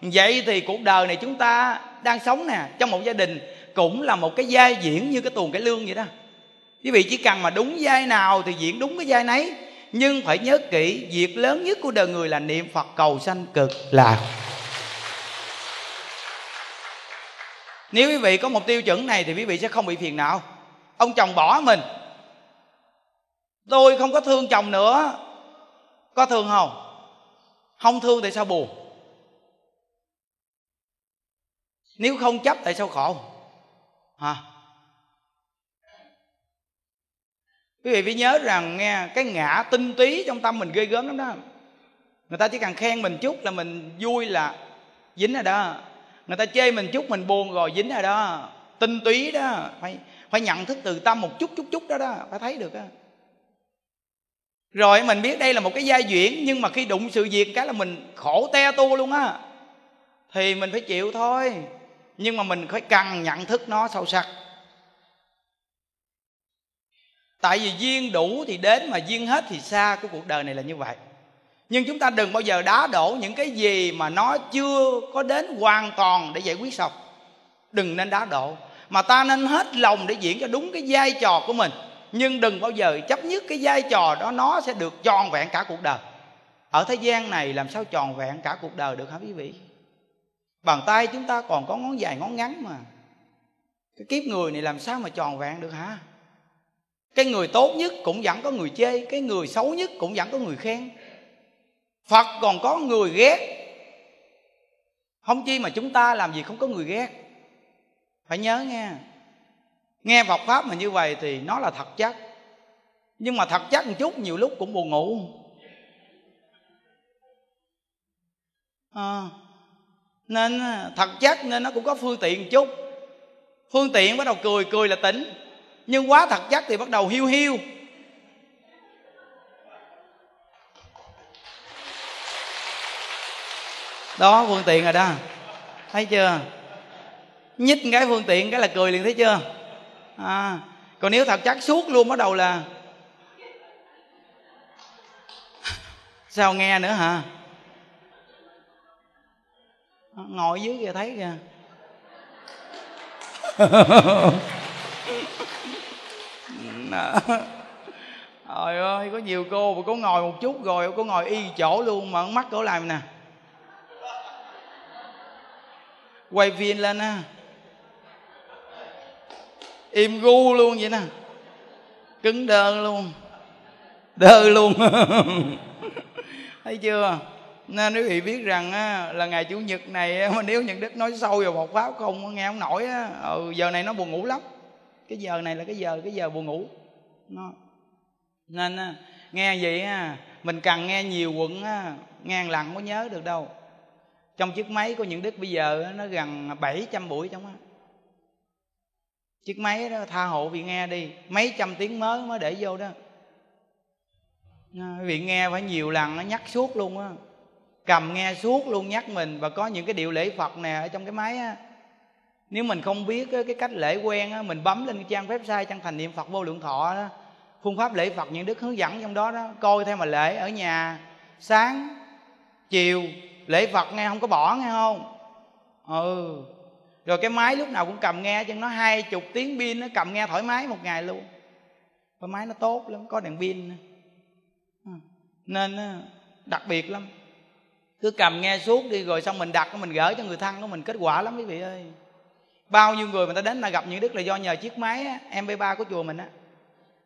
Vậy thì cuộc đời này chúng ta đang sống nè, trong một gia đình cũng là một cái vai diễn như cái tuồng cải lương vậy đó. Quý vị chỉ cần mà đúng vai nào thì diễn đúng cái vai nấy. Nhưng phải nhớ kỹ, việc lớn nhất của đời người là niệm Phật cầu sanh Cực Lạc. Nếu quý vị có một tiêu chuẩn này thì quý vị sẽ không bị phiền não. Ông chồng bỏ mình, tôi không có thương chồng nữa, có thương không? Không thương tại sao buồn? Nếu không chấp tại sao khổ? Hả? Quý vị phải nhớ rằng nghe, cái ngã tinh túy trong tâm mình ghê gớm lắm đó. Người ta chỉ cần khen mình chút là mình vui là dính rồi đó. Người ta chê mình chút mình buồn rồi dính rồi đó. Tinh túy đó, phải nhận thức từ tâm một chút đó, phải thấy được đó. Rồi mình biết đây là một cái giai duyên, nhưng mà khi đụng sự việc cái là mình khổ te tu luôn á, thì mình phải chịu thôi. Nhưng mà mình phải cần nhận thức nó sâu sắc. Tại vì duyên đủ thì đến mà duyên hết thì xa, của cuộc đời này là như vậy. Nhưng chúng ta đừng bao giờ đá đổ những cái gì mà nó chưa có đến hoàn toàn để giải quyết xong. Đừng nên đá đổ, mà ta nên hết lòng để diễn cho đúng cái vai trò của mình. Nhưng đừng bao giờ chấp nhất cái vai trò đó nó sẽ được tròn vẹn cả cuộc đời. Ở thế gian này làm sao tròn vẹn cả cuộc đời được hả quý vị? Bàn tay chúng ta còn có ngón dài ngón ngắn mà. Cái kiếp người này làm sao mà tròn vẹn được hả? Cái người tốt nhất cũng vẫn có người chê, cái người xấu nhất cũng vẫn có người khen. Phật còn có người ghét, không chi mà chúng ta làm gì không có người ghét. Phải nhớ nghe. Nghe Phật Pháp mà như vậy thì nó là thật chắc. Nhưng mà thật chắc một chút nhiều lúc cũng buồn ngủ. Nên thật chắc nên nó cũng có phương tiện một chút. Phương tiện bắt đầu cười, cười là tỉnh. Nhưng quá thật chắc thì bắt đầu hiu. Đó, phương tiện rồi đó. Thấy chưa? Nhích cái phương tiện cái là cười liền, thấy chưa? Còn nếu thật chắc suốt luôn bắt đầu là sao nghe nữa hả? Ngồi dưới kìa thấy kìa. Trời ơi, có nhiều cô mà cô ngồi một chút rồi cô ngồi y chỗ luôn mà mắt cổ làm nè, quay phim lên á, im gu luôn vậy nè, cứng đơ luôn. Thấy chưa? Nên quý vị biết rằng á, là ngày chủ nhật này mà nếu Nhân Đức nói sâu vào Phật Pháp không nghe không nổi á, giờ này nó buồn ngủ lắm. Cái giờ này là cái giờ buồn ngủ nó. Nên á, nghe vậy á, mình cần nghe nhiều quận á, ngàn lần không có nhớ được đâu. Trong chiếc máy của Nhân Đức bây giờ á, nó gần 700 buổi trong á. Chiếc máy đó tha hộ vì nghe đi, mấy trăm tiếng mới để vô đó. Vì nghe phải nhiều lần, nó nhắc suốt luôn á, cầm nghe suốt luôn, nhắc mình. Và có những cái điệu lễ Phật nè ở trong cái máy á, nếu mình không biết cái cách lễ quen á, mình bấm lên cái trang website Chân Thành Niệm Phật Vô Lượng Thọ đó, phương pháp lễ Phật Nhân Đức hướng dẫn trong đó đó, coi theo mà lễ ở nhà sáng chiều lễ Phật nghe, không có bỏ nghe không. Rồi cái máy lúc nào cũng cầm nghe chứ, nó 20 tiếng pin, nó cầm nghe thoải mái một ngày luôn. Cái máy nó tốt lắm, có đèn pin. nên đặc biệt lắm. Cứ cầm nghe suốt đi rồi xong mình đặt, mình gửi cho người thân của mình, kết quả lắm quý vị ơi. Bao nhiêu người người ta đến là gặp Nhân Đức là do nhờ chiếc máy MP3 của chùa mình á.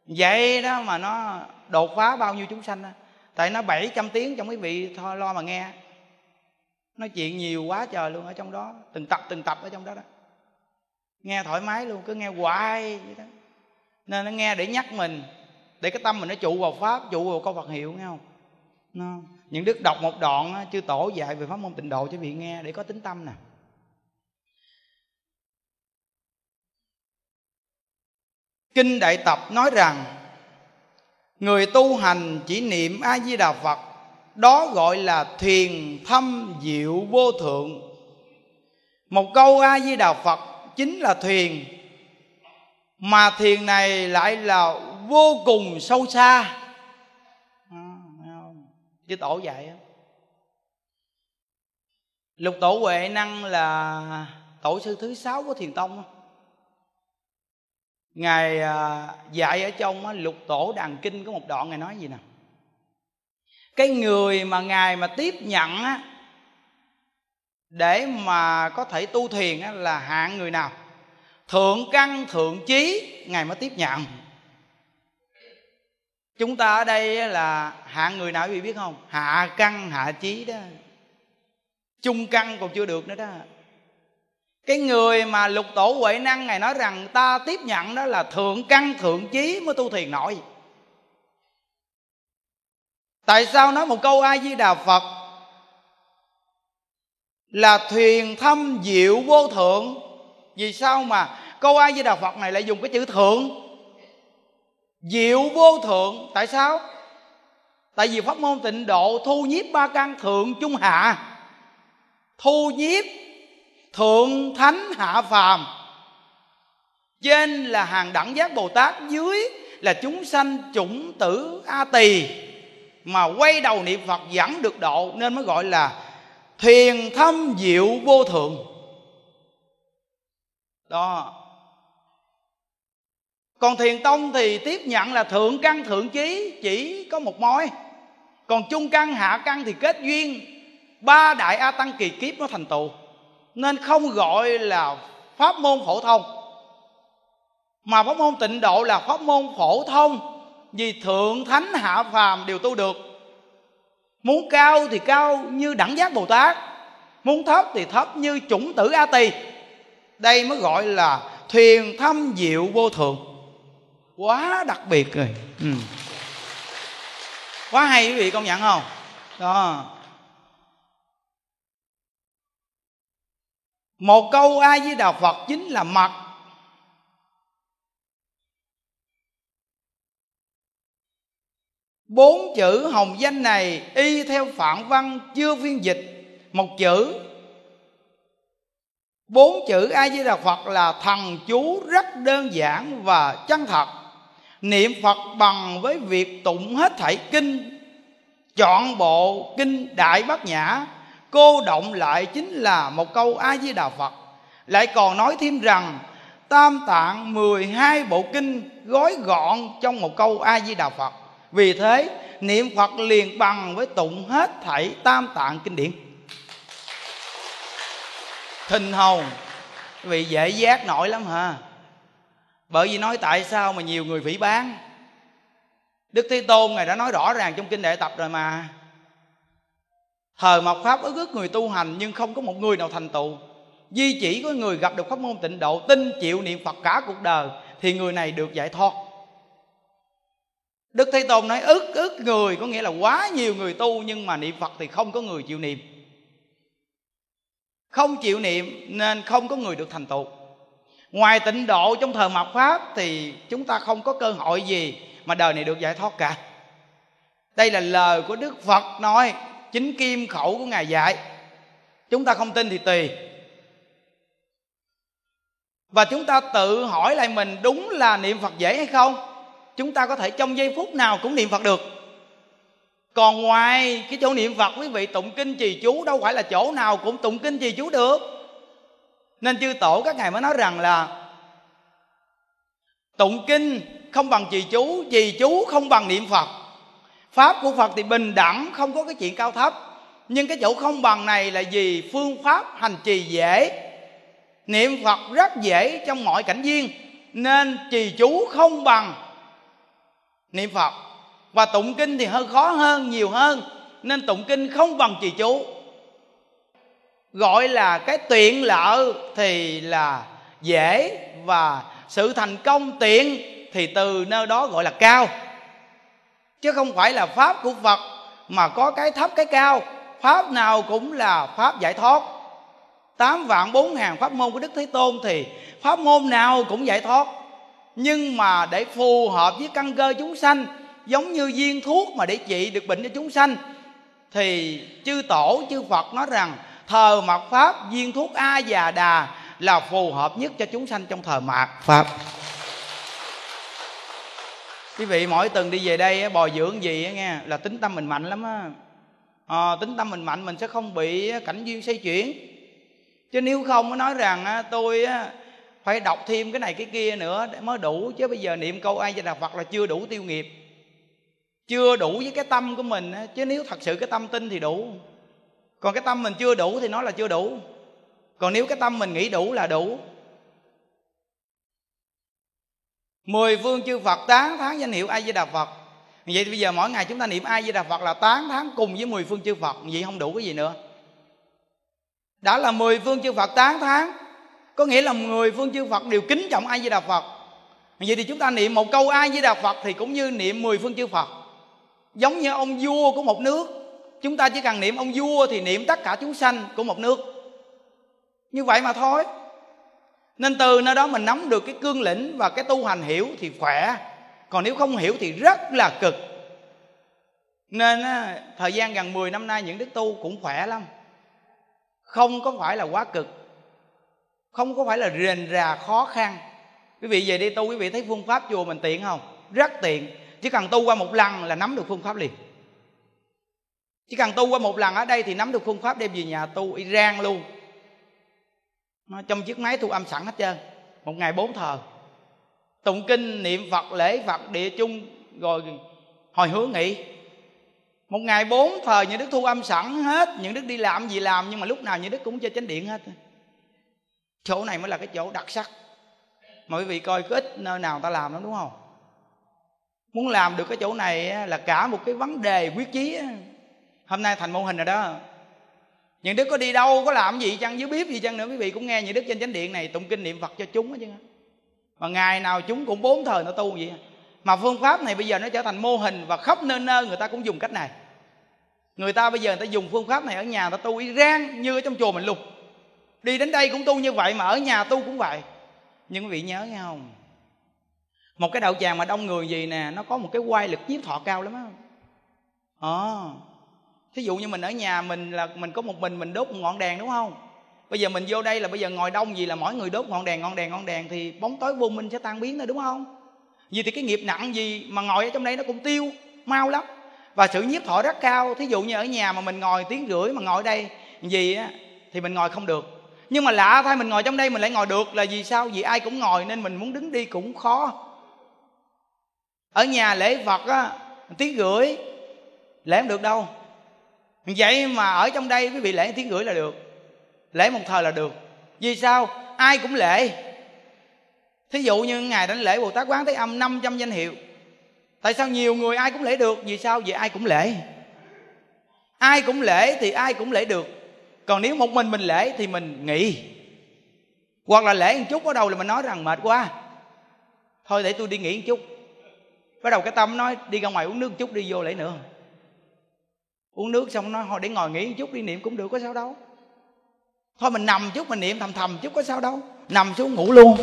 Vậy đó mà nó đột phá bao nhiêu chúng sanh á. Tại nó 700 tiếng trong quý vị thôi lo mà nghe. Nói chuyện nhiều quá trời luôn ở trong đó, từng tập ở trong đó đó. Nghe thoải mái luôn, cứ nghe hoài vậy đó. Nên nó nghe để nhắc mình, để cái tâm mình nó trụ vào Pháp, trụ vào câu Phật hiệu, nghe không? Nó, những Đức đọc một đoạn chư Tổ dạy về Pháp môn Tịnh Độ cho vị nghe để có tính tâm nè. Kinh Đại Tập nói rằng người tu hành chỉ niệm A-di-đà Phật, đó gọi là thiền thâm diệu vô thượng. Một câu A-di-đà Phật chính là thiền, mà thiền này lại là vô cùng sâu xa. Chư Tổ dạy. Lục Tổ Huệ Năng là tổ sư thứ 6 của Thiền Tông. Ngài dạy ở trong Lục Tổ Đàn Kinh có một đoạn Ngài nói gì nè. Cái người mà Ngài mà tiếp nhận để mà có thể tu thiền là hạng người nào? Thượng căn thượng trí Ngài mới tiếp nhận. Chúng ta ở đây là hạng người nào quý vị biết không? Hạ căn hạ trí đó. Trung căn còn chưa được nữa đó. Cái người mà Lục Tổ Huệ Năng Ngài nói rằng ta tiếp nhận đó là thượng căn thượng trí mới tu thiền nổi. Tại sao nói một câu A-di-đà Phật là thiền thâm diệu vô thượng? Vì sao mà câu A-di-đà Phật này lại dùng cái chữ thượng? Diệu vô thượng, tại sao? Tại vì pháp môn tịnh độ thu nhiếp ba căn thượng trung hạ, thu nhiếp thượng thánh hạ phàm. Trên là hàng đẳng giác Bồ-Tát, dưới là chúng sanh chủng tử A Tỳ mà quay đầu niệm Phật vẫn được độ, nên mới gọi là thiền thâm diệu vô thượng. Đó. Còn Thiền Tông thì tiếp nhận là thượng căn thượng trí chỉ có một mối. Còn trung căn hạ căn thì kết duyên ba đại A Tăng kỳ kiếp nó thành tựu, nên không gọi là pháp môn phổ thông, mà pháp môn tịnh độ là pháp môn phổ thông. Vì thượng thánh hạ phàm đều tu được. Muốn cao thì cao như đẳng giác Bồ Tát, muốn thấp thì thấp như chủng tử A Tỳ. Đây mới gọi là thiền thâm diệu vô thượng. Quá đặc biệt rồi. Quá hay, quý vị công nhận không? Đó. Một câu A-di-đà Phật chính là mật. Bốn chữ hồng danh này y theo phạn văn chưa phiên dịch một chữ. Bốn chữ A-di-đà Phật là thần chú rất đơn giản và chân thật. Niệm Phật bằng với việc tụng hết thảy kinh, chọn bộ kinh Đại Bát Nhã cô động lại chính là một câu A-di-đà Phật. Lại còn nói thêm rằng tam tạng 12 bộ kinh gói gọn trong một câu A-di-đà Phật. Vì thế niệm Phật liền bằng với tụng hết thảy tam tạng kinh điển. Thinh hồn, quý vị dễ giác nổi lắm hả? Bởi vì nói tại sao mà nhiều người phỉ báng. Đức Thế Tôn Ngài đã nói rõ ràng trong Kinh Đại Tập rồi mà. Thời mạt Pháp ức ức người tu hành nhưng không có một người nào thành tựu. Duy chỉ có người gặp được pháp môn tịnh độ, tin chịu niệm Phật cả cuộc đời thì người này được giải thoát. Đức Thế Tôn nói ức người có nghĩa là quá nhiều người tu nhưng mà niệm Phật thì không có người chịu niệm. Không chịu niệm nên không có người được thành tựu. Ngoài tịnh độ trong thời mạt Pháp thì chúng ta không có cơ hội gì mà đời này được giải thoát cả. Đây là lời của Đức Phật nói, chính kim khẩu của Ngài dạy. Chúng ta không tin thì tùy. Và chúng ta tự hỏi lại mình, đúng là niệm Phật dễ hay không? Chúng ta có thể trong giây phút nào cũng niệm Phật được. Còn ngoài cái chỗ niệm Phật, quý vị tụng kinh trì chú đâu phải là chỗ nào cũng tụng kinh trì chú được. Nên chư Tổ các ngài mới nói rằng là tụng kinh không bằng trì chú, trì chú không bằng niệm Phật, Pháp của Phật thì bình đẳng, không có cái chuyện cao thấp. Nhưng cái chỗ không bằng này là gì? Phương pháp hành trì dễ, niệm Phật rất dễ trong mọi cảnh duyên, nên trì chú không bằng niệm Phật. Và tụng kinh thì hơi khó hơn, nhiều hơn, nên tụng kinh không bằng trì chú. Gọi là cái tiện lợi thì là dễ, và sự thành công tiện thì từ nơi đó gọi là cao. Chứ không phải là pháp của Phật mà có cái thấp cái cao. Pháp nào cũng là pháp giải thoát. 8.400.000 pháp môn của Đức Thế Tôn thì pháp môn nào cũng giải thoát. Nhưng mà để phù hợp với căn cơ chúng sanh, giống như viên thuốc mà để trị được bệnh cho chúng sanh, thì chư Tổ, chư Phật nói rằng thờ mạt Pháp, viên thuốc A-di-đà là phù hợp nhất cho chúng sanh trong thờ mạt Pháp. Quý vị mỗi tuần đi về đây bồi dưỡng gì nghe, là tính tâm mình mạnh lắm á. Tính tâm mình mạnh, mình sẽ không bị cảnh duyên xoay chuyển. Chứ nếu không nói rằng tôi phải đọc thêm cái này cái kia nữa để mới đủ. Chứ bây giờ niệm câu A-di-đà Phật là chưa đủ tiêu nghiệp, chưa đủ với cái tâm của mình. Chứ nếu thật sự cái tâm tin thì đủ, còn cái tâm mình chưa đủ thì nó là chưa đủ. Còn nếu cái tâm mình nghĩ đủ là đủ. 10 phương chư Phật tán thán danh hiệu A-di-đà Phật. Vậy thì bây giờ mỗi ngày chúng ta niệm A-di-đà Phật là tán thán cùng với 10 phương chư Phật. Vậy không đủ cái gì nữa. Đã là 10 phương chư Phật tán thán, có nghĩa là 10 phương chư Phật đều kính trọng A-di-đà Phật. Vậy thì chúng ta niệm một câu A-di-đà Phật thì cũng như niệm 10 phương chư Phật. Giống như ông vua của một nước, chúng ta chỉ cần niệm ông vua thì niệm tất cả chúng sanh của một nước. Như vậy mà thôi. Nên từ nơi đó mình nắm được cái cương lĩnh và cái tu hành hiểu thì khỏe. Còn nếu không hiểu thì rất là cực. Nên thời gian gần 10 năm nay những đức tu cũng khỏe lắm, không có phải là quá cực, không có phải là rền rà khó khăn. Quý vị về đi tu, quý vị thấy phương pháp chùa mình tiện không? Rất tiện. Chỉ cần tu qua một lần là nắm được phương pháp liền. Chỉ cần tu qua một lần ở đây thì nắm được phương pháp, đem về nhà tu y rang luôn. Nó trong chiếc máy thu âm sẵn hết trơn. Một ngày 4 thờ, tụng kinh, niệm Phật, lễ Phật, địa chung, rồi hồi hướng nghỉ. Một ngày 4 thờ những đức thu âm sẵn hết. Những đức đi làm gì làm, nhưng mà lúc nào những đức cũng chơi chánh điện hết. Chỗ này mới là cái chỗ đặc sắc. Mà quý vị coi có ít nơi nào ta làm lắm, đúng không? Muốn làm được cái chỗ này là cả một cái vấn đề quyết chí. Hôm nay thành mô hình rồi đó. Những đức có đi đâu, có làm gì chăng, dưới bếp gì chăng nữa, quý vị cũng nghe những đức trên chánh điện này tụng kinh niệm Phật cho chúng hết chứ. Mà ngày nào chúng cũng 4 thời nó tu vậy. Mà phương pháp này bây giờ nó trở thành mô hình, và khắp nơi nơi người ta cũng dùng cách này. Người ta bây giờ người ta dùng phương pháp này ở nhà, người ta tu y rang như ở trong chùa mình luôn. Đi đến đây cũng tu như vậy, mà ở nhà tu cũng vậy. Nhưng quý vị nhớ nghe không, một cái đạo tràng mà đông người gì nè, nó có một cái quay lực nhiếp thọ cao lắm á. Thí dụ như mình ở nhà mình là mình có một mình đốt một ngọn đèn, đúng không? Bây giờ mình vô đây là bây giờ ngồi đông gì là mỗi người đốt ngọn đèn thì bóng tối vô minh sẽ tan biến thôi, đúng không? Vì thì cái nghiệp nặng gì mà ngồi ở trong đây nó cũng tiêu mau lắm, và sự nhiếp thọ rất cao. Thí dụ như ở nhà mà mình ngồi tiếng rưỡi mà ngồi ở đây gì á thì mình ngồi không được. Nhưng mà lạ thay, mình ngồi trong đây mình lại ngồi được, là vì sao? Vì ai cũng ngồi nên mình muốn đứng đi cũng khó. Ở nhà lễ Phật á, tiếng rưỡi lễ không được đâu. Vậy mà ở trong đây quý vị lễ tiếng rưỡi là được, lễ một thời là được. Vì sao? Ai cũng lễ. Thí dụ như ngày đánh lễ Bồ Tát Quán Thế Âm 500 danh hiệu. Tại sao nhiều người ai cũng lễ được? Vì sao? Vì ai cũng lễ. Ai cũng lễ thì ai cũng lễ được. Còn nếu một mình lễ thì mình nghỉ, hoặc là lễ một chút bắt đầu là mình nói rằng mệt quá, thôi để tôi đi nghỉ một chút. Bắt đầu cái tâm nói đi ra ngoài uống nước một chút, đi vô lễ nữa. Uống nước xong nói thôi để ngồi nghỉ một chút, đi niệm cũng được, có sao đâu. Thôi mình nằm chút, mình niệm thầm chút, có sao đâu. Nằm xuống ngủ luôn.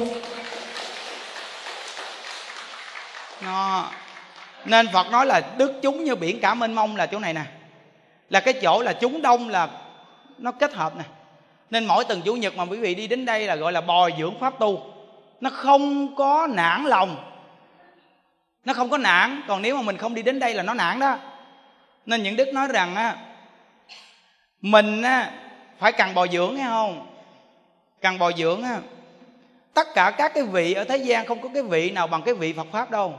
Nên Phật nói là đức chúng như biển cả mênh mông, là chỗ này nè. Là cái chỗ là chúng đông, là nó kết hợp nè. Nên mỗi tuần Chủ nhật mà quý vị đi đến đây là gọi là bồi dưỡng pháp tu. Nó không có nản lòng, nó không có nản. Còn nếu mà mình không đi đến đây là nó nản đó. Nên những đức nói rằng á, mình á phải cần bồi dưỡng, hay không? Cần bồi dưỡng á. Tất cả các cái vị ở thế gian không có cái vị nào bằng cái vị Phật Pháp đâu.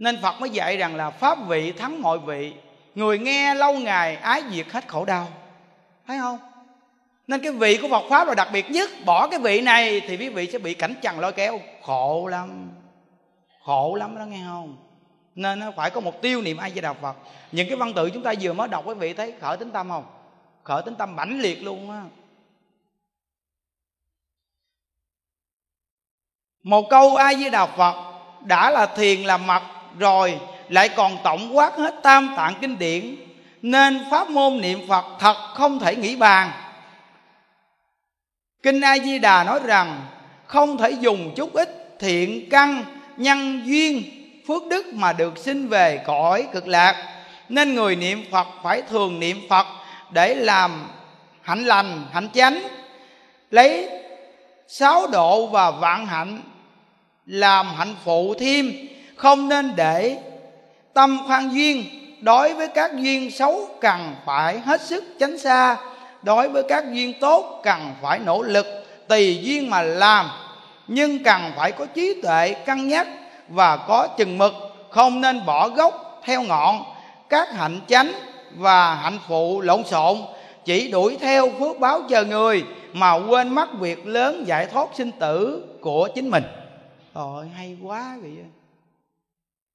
Nên Phật mới dạy rằng là pháp vị thắng mọi vị, người nghe lâu ngày ái diệt hết khổ đau, thấy không? Nên cái vị của Phật Pháp là đặc biệt nhất. Bỏ cái vị này thì quý vị sẽ bị cảnh trần lôi kéo, khổ lắm, khổ lắm đó, nghe không? Nên nó phải có mục tiêu niệm A-di-đà Phật. Những cái văn tự chúng ta vừa mới đọc, quý vị thấy khởi tính tâm không? Khởi tính tâm mãnh liệt luôn á. Một câu A-di-đà Phật đã là thiền là mật rồi, lại còn tổng quát hết tam tạng kinh điển, nên pháp môn niệm Phật thật không thể nghĩ bàn. Kinh A-di-đà nói rằng không thể dùng chút ít thiện căn, nhân duyên, phước đức mà được sinh về cõi cực lạc. Nên người niệm Phật phải thường niệm Phật để làm hạnh lành, hạnh chánh, lấy sáu độ và vạn hạnh làm hạnh phụ thêm. Không nên để tâm khoan duyên, đối với các duyên xấu cần phải hết sức tránh xa, đối với các duyên tốt cần phải nỗ lực tùy duyên mà làm, nhưng cần phải có trí tuệ cân nhắc và có chừng mực, không nên bỏ gốc theo ngọn. Các hạnh chánh và hạnh phụ lộn xộn, chỉ đuổi theo phước báo chờ người mà quên mất việc lớn giải thoát sinh tử của chính mình. Trời, hay quá vậy.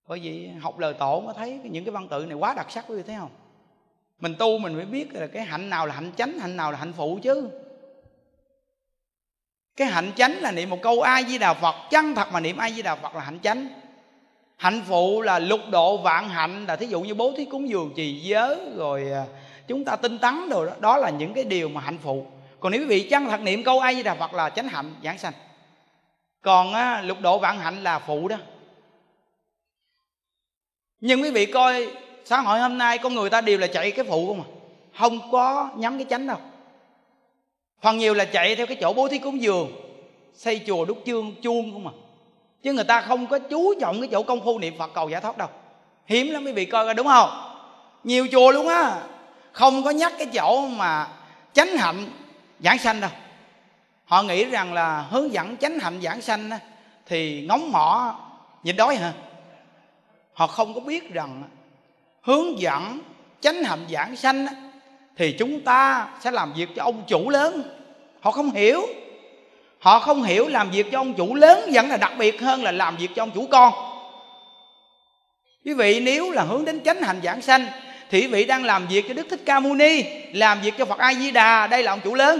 Bởi vì học lời tổ mới thấy những cái văn tự này quá đặc sắc, quý vị thấy không? Mình tu mình mới biết là cái hạnh nào là hạnh chánh, hạnh nào là hạnh phụ chứ. Cái hạnh chánh là niệm một câu A-di-đà Phật, chân thật mà niệm A-di-đà Phật là hạnh chánh. Hạnh phụ là lục độ vạn hạnh, là thí dụ như bố thí cúng dường trì giới, rồi chúng ta tinh tấn rồi đó. Đó là những cái điều mà hạnh phụ. Còn nếu quý vị chân thật niệm câu A-di-đà Phật là chánh hạnh, giảng sanh. Còn lục độ vạn hạnh là phụ đó. Nhưng quý vị coi xã hội hôm nay con người ta đều là chạy cái phụ không à, không có nhắm cái chánh đâu. Phần nhiều là chạy theo cái chỗ bố thí cúng dường, xây chùa đúc chương chuông không à, chứ người ta không có chú trọng cái chỗ công phu niệm Phật cầu giải thoát đâu. Hiếm lắm quý vị coi ra, đúng không? Nhiều chùa luôn á, không có nhắc cái chỗ mà chánh hạnh giảng sanh đâu. Họ nghĩ rằng là hướng dẫn chánh hạnh giảng sanh á, thì ngóng mỏ nhịn đói hả? Họ không có biết rằng hướng dẫn chánh hạnh giảng sanh thì chúng ta sẽ làm việc cho ông chủ lớn. Họ không hiểu. Họ không hiểu làm việc cho ông chủ lớn vẫn là đặc biệt hơn là làm việc cho ông chủ con. Quý vị nếu là hướng đến chánh hạnh giảng sanh thì quý vị đang làm việc cho Đức Thích Ca Mâu Ni, làm việc cho Phật A Di Đà. Đây là ông chủ lớn,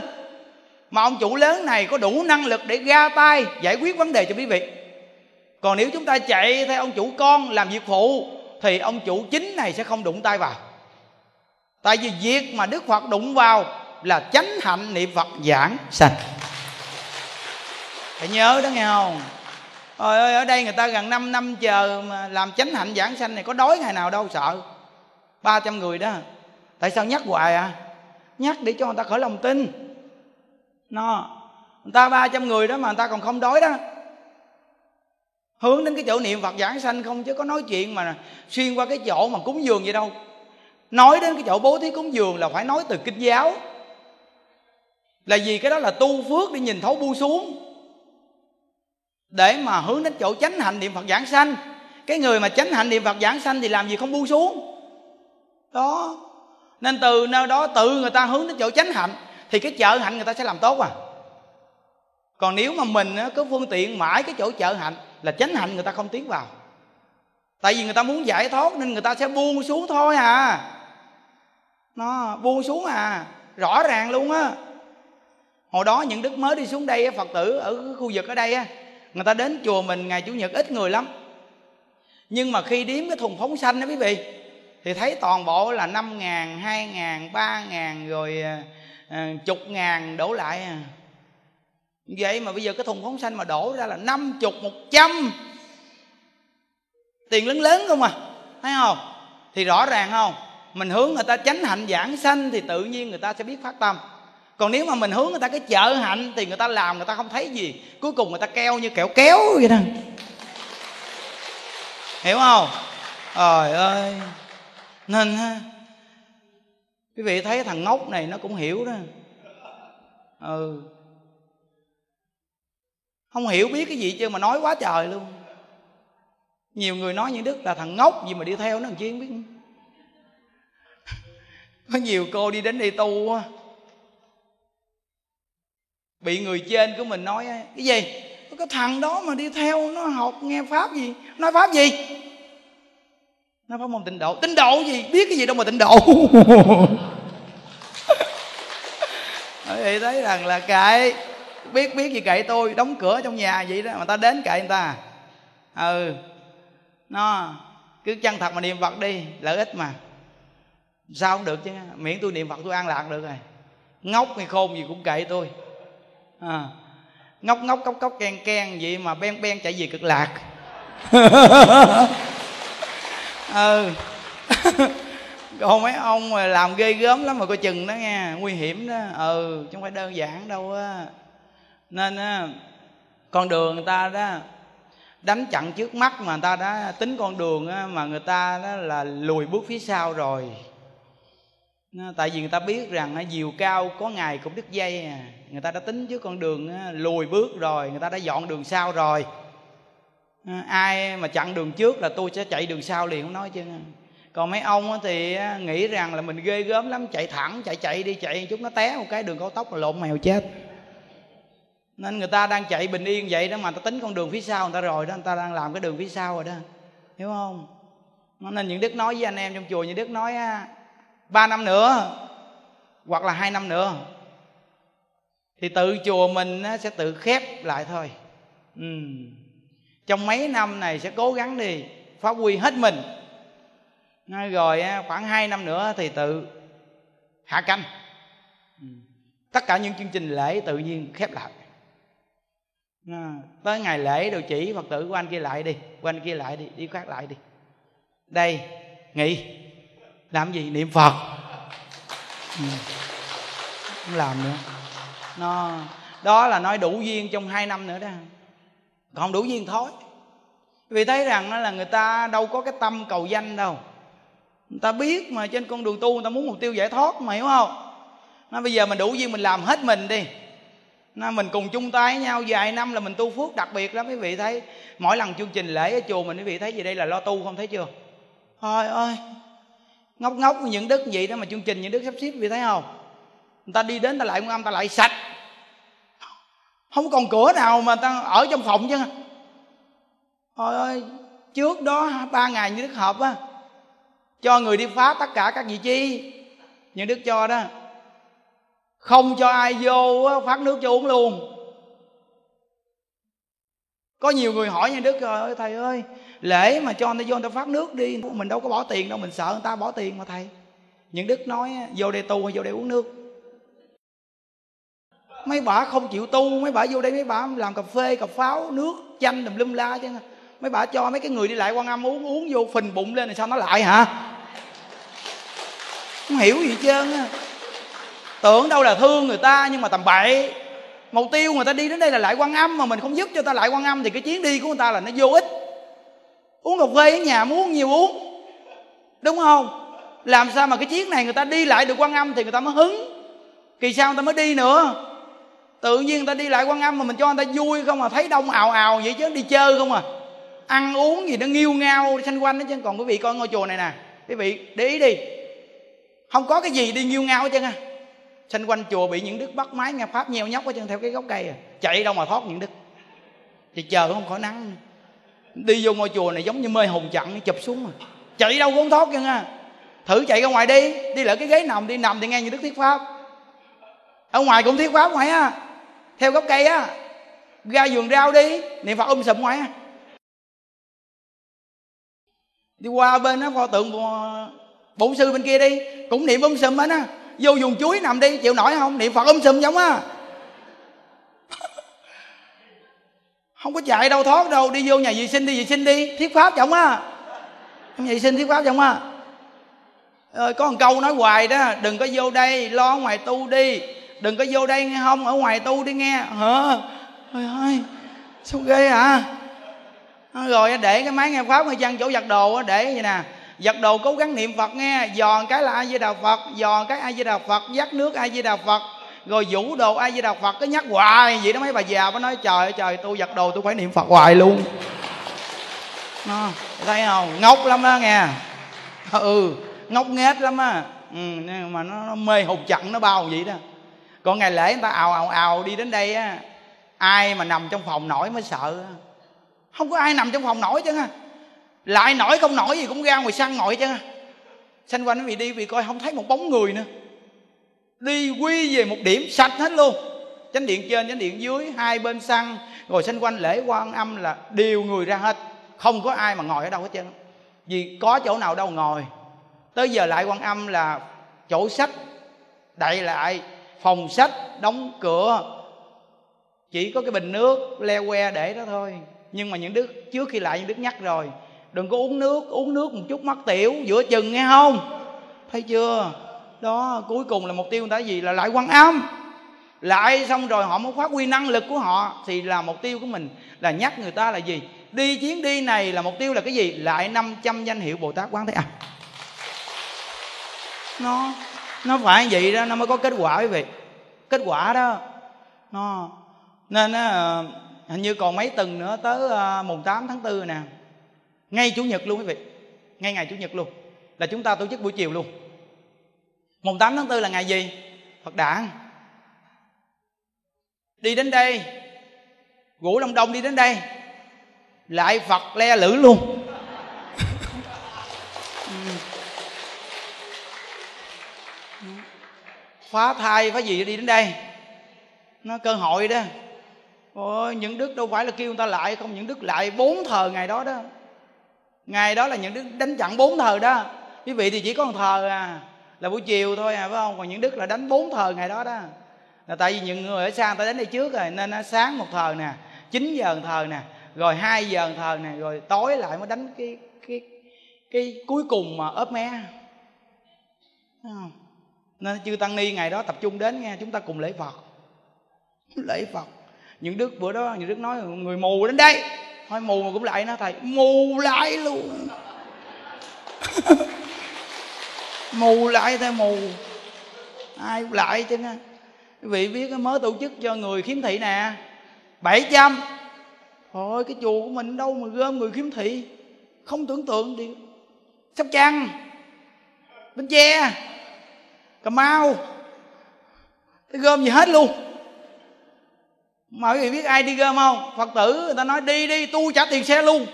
mà ông chủ lớn này có đủ năng lực để ra tay giải quyết vấn đề cho quý vị. Còn nếu chúng ta chạy theo ông chủ con làm việc phụ thì ông chủ chính này sẽ không đụng tay vào. Tại vì việc mà Đức Phật đụng vào là chánh hạnh niệm Phật giảng sanh. Phải nhớ đó, nghe không? Ôi ơi, ở đây người ta gần 5 năm chờ mà làm chánh hạnh giảng sanh này có đói ngày nào đâu sợ. 300 người đó. Tại sao nhắc hoài à? Nhắc để cho người ta khởi lòng tin. Nó người ta 300 người đó mà người ta còn không đói đó. Hướng đến cái chỗ niệm Phật giảng sanh không, chứ có nói chuyện mà xuyên qua cái chỗ mà cúng dường vậy đâu. Nói đến cái chỗ bố thí cúng dường là phải nói từ kinh giáo, là vì cái đó là tu phước để nhìn thấu buông xuống. Để mà hướng đến chỗ chánh hạnh niệm Phật giảng sanh, cái người mà chánh hạnh niệm Phật giảng sanh thì làm gì không buông xuống đó. Nên từ nơi đó tự người ta hướng đến chỗ chánh hạnh thì cái chợ hạnh người ta sẽ làm tốt à. Còn nếu mà mình cứ phương tiện mãi cái chỗ chợ hạnh là chánh hạnh người ta không tiến vào. Tại vì người ta muốn giải thoát nên người ta sẽ buông xuống thôi à. Nó buông xuống à, rõ ràng luôn á. Hồi đó những đức mới đi xuống đây, Phật tử ở khu vực ở đây á, người ta đến chùa mình ngày Chủ nhật ít người lắm. Nhưng mà khi đếm cái thùng phóng sanh đó quý vị, thì thấy toàn bộ là 5.000, 2.000, 3.000 rồi chục ngàn đổ lại à. Vậy mà bây giờ cái thùng phóng sanh mà đổ ra là 50, 100, tiền lớn lớn không à, thấy không? Thì rõ ràng không, mình hướng người ta chánh hạnh giảng sanh thì tự nhiên người ta sẽ biết phát tâm. Còn nếu mà mình hướng người ta cái chợ hạnh thì người ta làm người ta không thấy gì, cuối cùng người ta keo như kẹo kéo vậy đó, hiểu không? Trời ơi. Nên quý vị thấy thằng ngốc này nó cũng hiểu đó. Ừ, không hiểu biết cái gì chứ mà nói quá trời luôn. Nhiều người nói như Đức là thằng ngốc gì mà đi theo nó làm chi không biết. Có nhiều cô đi đến đây tu bị người trên của mình nói cái gì, cái thằng đó mà đi theo nó học nghe pháp gì, nói pháp gì, nói pháp môn tịnh độ. Tịnh độ gì, biết cái gì đâu mà tịnh độ. Thì thấy rằng là kệ, biết gì kệ tôi, đóng cửa trong nhà vậy đó mà ta đến kệ người ta. Nó cứ chân thật mà niệm Phật đi, lợi ích mà. Sao không được chứ, miễn tôi niệm Phật tôi an lạc được rồi. Ngốc hay khôn gì cũng kệ tôi. Ngốc ngốc cốc cốc keng keng vậy mà ben ben chạy về cực lạc. Còn mấy ông mà làm ghê gớm lắm mà coi chừng đó nghe, nguy hiểm đó. Chứ không phải đơn giản đâu á. Nên á, con đường người ta đó đánh chặn trước mắt, mà người ta đã tính con đường á, mà người ta đó là lùi bước phía sau rồi. Tại vì người ta biết rằng diều cao có ngày cũng đứt dây, người ta đã tính trước con đường lùi bước rồi, người ta đã dọn đường sau rồi. Ai mà chặn đường trước là tôi sẽ chạy đường sau liền, không nói chứ. Còn mấy ông thì nghĩ rằng là mình ghê gớm lắm, chạy thẳng, chạy đi, chạy chút nó té một cái đường cao tốc là lộn mèo chết. Nên người ta đang chạy bình yên vậy đó mà ta tính con đường phía sau người ta rồi đó, người ta đang làm cái đường phía sau rồi đó, hiểu không? Nên những Đức nói với anh em trong chùa, những Đức nói 3 năm nữa hoặc là 2 năm nữa thì tự chùa mình sẽ tự khép lại thôi. Trong mấy năm này sẽ cố gắng đi phát huy hết mình, rồi khoảng 2 năm nữa thì tự hạ cánh. Tất cả những chương trình lễ tự nhiên khép lại. Tới ngày lễ đồ chỉ Phật tử của anh kia lại đi, của anh kia lại đi, đi khác lại đi. Đây, nghỉ. Làm gì? Niệm Phật. Không làm nữa. Đó là nói đủ duyên trong 2 năm nữa đó. Còn đủ duyên thôi. Vì thấy rằng là người ta đâu có cái tâm cầu danh đâu. Người ta biết mà trên con đường tu người ta muốn mục tiêu giải thoát mà, hiểu không? Bây giờ mình đủ duyên mình làm hết mình đi. Mình cùng chung tay với nhau vài năm là mình tu phước đặc biệt lắm. Quý vị thấy mỗi lần chương trình lễ ở chùa mình, quý vị thấy gì đây là lo tu không, thấy chưa? Thôi ơi, ngốc ngốc những Đức vậy đó mà chương trình những Đức sắp xếp, vì thấy không, người ta đi đến ta lại ta lại sạch, không còn cửa nào mà ta ở trong phòng chứ. Thôi ơi, trước đó 3 ngày như Đức họp á, cho người đi phá tất cả các vị trí, những Đức cho đó, không cho ai vô phát nước cho uống luôn. Có nhiều người hỏi như Đức ơi, thầy ơi, lễ mà cho người ta vô người ta phát nước đi, mình đâu có bỏ tiền đâu, mình sợ người ta bỏ tiền mà thầy. Những Đức nói vô đây tu hay vô đây uống nước? Mấy bà không chịu tu, mấy bà vô đây mấy bà làm cà phê, cà pháo, nước, chanh, đùm lum la chứ. Mấy bà cho mấy cái người đi lại Quan Âm uống vô phình bụng lên rồi sao nó lại hả? Không hiểu gì hết trơn á. Tưởng đâu là thương người ta nhưng mà tầm bậy. Mục tiêu người ta đi đến đây là lại Quan Âm mà mình không giúp cho ta lại Quan Âm thì cái chuyến đi của người ta là nó vô ích. Uống cà phê ở nhà muốn nhiều uống, đúng không? Làm sao mà cái chuyến này người ta đi lại được Quan Âm thì người ta mới hứng, kỳ sau người ta mới đi nữa. Tự nhiên người ta đi lại Quan Âm mà mình cho người ta vui không à, thấy đông ào ào vậy chứ đi chơi không à, ăn uống gì nó nghiêu ngao xanh quanh hết chứ. Còn quý vị coi ngôi chùa này nè, quý vị để ý đi, không có cái gì đi nghiêu ngao hết trơn à. Xanh quanh chùa bị những Đức bắt máy nghe pháp nheo nhóc hết trơn theo cái gốc cây à, chạy đâu mà thoát những Đức. Thì chờ không khỏi nắng, đi vô ngôi chùa này giống như mê hồn chặn chụp xuống à, chạy đâu cũng không thoát trơn à. Thử chạy ra ngoài đi, đi lại cái ghế nằm, đi nằm thì nghe những Đức thuyết pháp. Ở ngoài cũng thuyết pháp ngoài á, theo gốc cây á, ra vườn rau đi, niệm Phật sụm ngoài á. Đi qua bên á, pho tượng bổn sư bên kia đi, cũng niệm sụm hết á. Vô vườn chuối nằm đi, chịu nổi không? Niệm Phật sụm giống á. Không có chạy đâu thoát đâu, đi vô nhà vệ sinh đi, vệ sinh đi, thuyết pháp giống á. Nhà vệ sinh thuyết pháp giống á. Có một câu nói hoài đó, đừng có vô đây, lo ở ngoài tu đi, đừng có vô đây nghe không, ở ngoài tu đi nghe. Trời ơi, sao ghê hả? Rồi để cái máy nghe pháp người chăn chỗ giặt đồ, để vậy nè, giặt đồ cố gắng niệm Phật nghe, giòn cái là A-di-đà Phật, giòn cái A-di-đà Phật, dắt nước A-di-đà Phật, rồi vũ đồ A-di-đà Phật, cứ nhắc hoài vậy đó. Mấy bà già mới nói trời ơi trời, tôi giặt đồ tôi phải niệm Phật hoài luôn. nó thấy không, ngốc lắm đó nghe, ngốc nghếch lắm á, nhưng mà nó mê hụt chặn, nó bao vậy đó. Còn ngày lễ người ta ào ào ào đi đến đây á, ai mà nằm trong phòng nổi mới sợ, không có ai nằm trong phòng nổi chứ ha, lại nổi không nổi gì cũng ra ngoài sân ngồi chứ ha. Xanh quanh vì đi vì coi không thấy một bóng người nữa, đi quy về một điểm sạch hết luôn, chánh điện trên chánh điện dưới, hai bên sân, rồi xanh quanh lễ Quan Âm là điều người ra hết, không có ai mà ngồi ở đâu hết trơn, vì có chỗ nào đâu ngồi. Tới giờ lại Quan Âm là chỗ sách đậy lại, phòng sách đóng cửa, chỉ có cái bình nước leo que để đó thôi. Nhưng mà những đức trước khi lại những đức nhắc rồi, đừng có uống nước một chút mắc tiểu giữa chừng nghe không, thấy chưa đó. Cuối cùng là mục tiêu người ta gì là lại Quan Âm, lại xong rồi họ mới phát huy năng lực của họ, thì là mục tiêu của mình là nhắc người ta là gì, đi chuyến đi này là mục tiêu là cái gì, lại 500 danh hiệu Bồ Tát Quán Thế Âm. Nó phải vậy đó nó mới có kết quả quý vị, kết quả đó nó. Nên hình như còn mấy tuần nữa tới mùng 8 tháng 4 nè, ngay chủ nhật luôn quý vị, ngay ngày chủ nhật luôn là chúng ta tổ chức buổi chiều luôn. Mùng 8 tháng 4 là ngày gì? Phật đản. Đi đến đây Vũ Long Đông, đi đến đây lại Phật le lử luôn. Phá thai phá gì đi đến đây, nó cơ hội đó. Ôi, những đức đâu phải là kêu người ta lại không, những đức lại 4 thờ ngày đó đó. Ngày đó là những đức đánh chặn 4 thờ đó. Quý vị thì chỉ có 1 thờ à, là buổi chiều thôi à, phải không? Còn những đức là đánh 4 thờ ngày đó đó. Là tại vì những người ở xa người ta đến đây trước rồi, nên sáng 1 thờ nè, 9 giờ 1 thờ nè, rồi 2 giờ 1 thờ nè, rồi tối lại mới đánh cái cuối cùng mà ốp mé. Nên chư tăng ni ngày đó tập trung đến nghe, chúng ta cùng lễ Phật. Lễ Phật. Những đức bữa đó những đức nói người mù đến đây, thôi mù mà cũng lại nó thầy, mù lại luôn. Mù lại thôi, mù ai cũng lại chứ. Quý vị biết mới tổ chức cho người khiếm thị nè, 700. Thôi cái chùa của mình đâu mà gom người khiếm thị, không tưởng tượng đi. Sóc Trăng, Bến Tre, Cà Mau, cái gom gì hết luôn. Mà quý vị biết ai đi gom không? Phật tử người ta nói đi đi, tôi trả tiền xe luôn.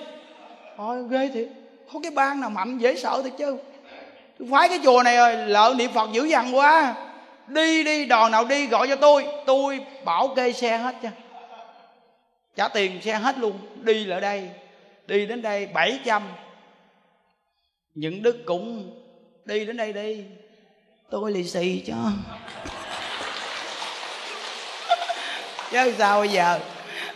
Thôi ghê thiệt, có cái ban nào mạnh dễ sợ thiệt chứ. Tôi phái cái chùa này rồi, lợ niệm Phật dữ dằn quá. Đi đi, đòn nào đi gọi cho tôi bảo kê xe hết chứ, trả tiền xe hết luôn. Đi lại đây, đi đến đây 700. Những đức cũng đi đến đây đi, tôi lì xì chứ. Chứ sao bây giờ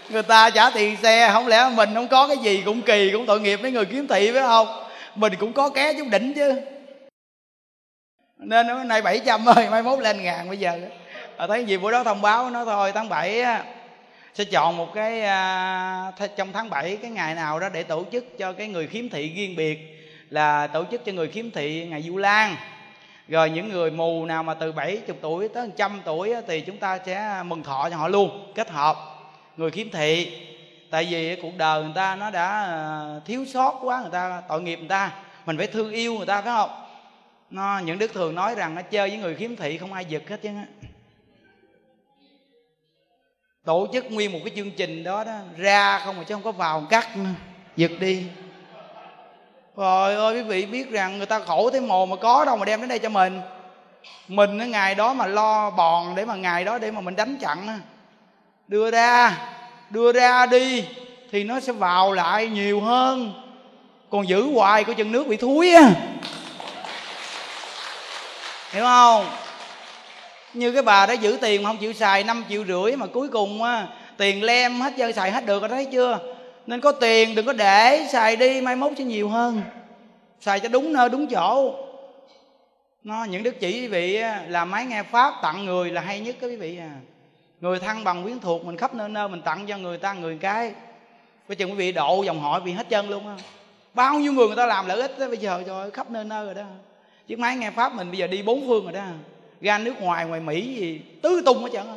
người ta trả tiền xe, không lẽ mình không có cái gì cũng kỳ, cũng tội nghiệp với người kiếm thị phải không? Mình cũng có ké chút đỉnh chứ. Nên hôm nay 700 ơi, mai mốt lên 1000 bây giờ. Thấy gì bữa đó thông báo nó thôi, tháng 7 sẽ chọn một cái trong tháng 7 cái ngày nào đó để tổ chức cho cái người khiếm thị riêng biệt, là tổ chức cho người khiếm thị ngày Du Lan. Rồi những người mù nào mà từ 70 tuổi tới 100 tuổi thì chúng ta sẽ mừng thọ cho họ luôn, kết hợp người khiếm thị. Tại vì cuộc đời người ta nó đã thiếu sót quá, người ta tội nghiệp người ta, mình phải thương yêu người ta phải không? Nó, những đức thường nói rằng nó chơi với người khiếm thị không ai giật hết chứ. Tổ chức nguyên một cái chương trình đó đó, ra không mà chứ không có vào cắt nữa, giật đi. Trời ơi quý vị biết rằng người ta khổ thế mồ mà có đâu mà đem đến đây cho mình. Mình ngày đó mà lo bòn để mà ngày đó để mà mình đánh chặn, đưa ra đi thì nó sẽ vào lại nhiều hơn. Còn giữ hoài coi chừng nước bị thúi á. Hiểu không? Như cái bà đã giữ tiền mà không chịu xài, 5,5 triệu mà cuối cùng tiền lem hết trơn, xài hết được rồi, thấy chưa? Nên có tiền đừng có để, xài đi mai mốt sẽ nhiều hơn, xài cho đúng nơi đúng chỗ. Nó, những đức chỉ quý vị là máy nghe pháp tặng người là hay nhất đó quý vị à. Người thân bằng quyến thuộc mình khắp nơi mình tặng cho người ta người cái, coi chừng quý vị độ dòng họ vì hết trơn luôn á. Bao nhiêu người ta làm lợi ích đó, bây giờ rồi khắp nơi rồi đó. Chiếc máy nghe pháp mình bây giờ đi 4 phương rồi đó, ra nước ngoài Mỹ gì tứ tung hết trơn á.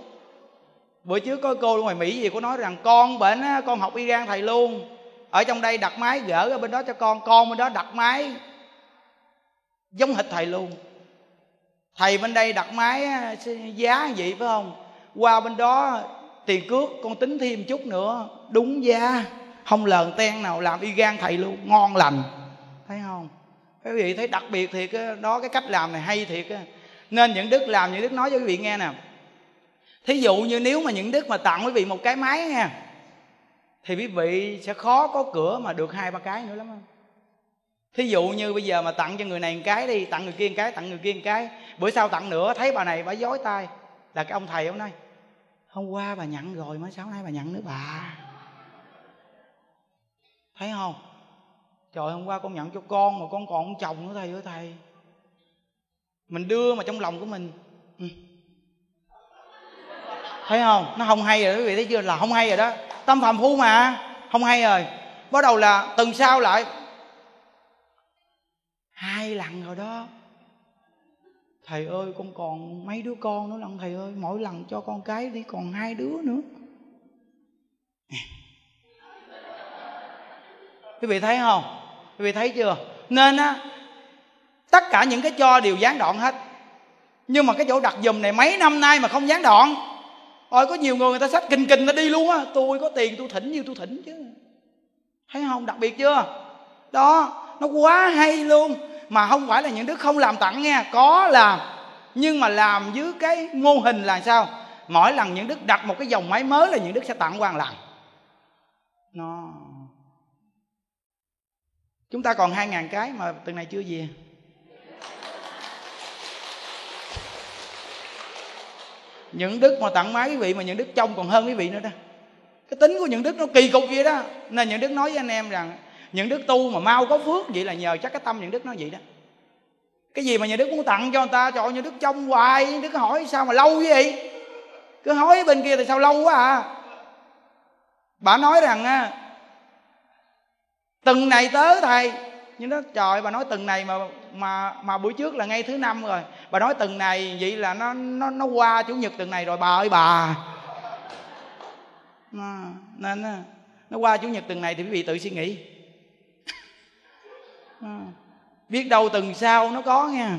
Bữa trước có cô ngoài Mỹ gì có nói rằng con bệnh á, con học y gan thầy luôn. ở trong đây đặt máy gỡ ở bên đó cho con bên đó đặt máy giống hệt thầy luôn. Thầy bên đây đặt máy giá vậy phải không, qua bên đó tiền cước con tính thêm chút nữa đúng giá, không lờn ten nào, làm y gan thầy luôn, ngon lành. Thấy không quý vị, thấy đặc biệt thiệt đó, cái cách làm này hay thiệt. Nên những đức làm, những đức nói cho quý vị nghe nè, thí dụ như nếu mà những đức mà tặng quý vị một cái máy nha, thì quý vị sẽ khó có cửa mà được 2-3 cái nữa lắm. Thí dụ như bây giờ mà tặng cho người này một cái đi, tặng người kia một cái, tặng người kia một cái, bữa sau tặng nữa, thấy bà này bà dối tay, là cái ông thầy ông nói hôm qua bà nhận rồi mới sáng nay bà nhận nữa bà. Thấy không, trời hôm qua con nhận cho con mà con còn ông chồng nữa thầy ơi thầy. Mình đưa mà trong lòng của mình thấy không, nó không hay rồi quý vị, thấy chưa, là không hay rồi đó, tâm phàm phu mà không hay rồi. Bắt đầu là tuần sau lại 2 lần rồi đó thầy ơi, con còn mấy đứa con nữa lần thầy ơi, mỗi lần cho con cái đi còn 2 đứa nữa. Quý vị thấy không, quý vị thấy chưa? Nên á, tất cả những cái cho đều gián đoạn hết, nhưng mà cái chỗ đặt giùm này mấy năm nay mà không gián đoạn. Ôi có nhiều người, người ta sách kinh nó đi luôn á, tôi có tiền tôi thỉnh nhiêu tôi thỉnh chứ. Thấy không, đặc biệt chưa? Đó, nó quá hay luôn. Mà không phải là những đứa không làm tặng nghe, có làm, nhưng mà làm dưới cái mô hình là sao? Mỗi lần những đứa đặt một cái dòng máy mới là những đứa sẽ tặng qua lần. Nó chúng ta còn 2.000 cái mà tuần này chưa về. Những đức mà tặng máy quý vị mà những đức trông còn hơn quý vị nữa đó. Cái tính của những đức nó kỳ cục vậy đó. Nên những đức nói với anh em rằng những đức tu mà mau có phước vậy là nhờ chắc cái tâm những đức nó vậy đó. Cái gì mà những đức muốn tặng cho người ta, trời ơi những đức trông hoài, những đức hỏi sao mà lâu vậy, cứ hỏi bên kia thì sao lâu quá à. Bà nói rằng á, từng này tới thầy, nhưng đó trời, bà nói từng này mà buổi trước là ngay thứ năm rồi, bà nói từng này vậy là nó qua chủ nhật từng này rồi bà ơi bà. Nên nó qua chủ nhật từng này thì quý vị tự suy nghĩ, biết đâu từng sau nó có nha.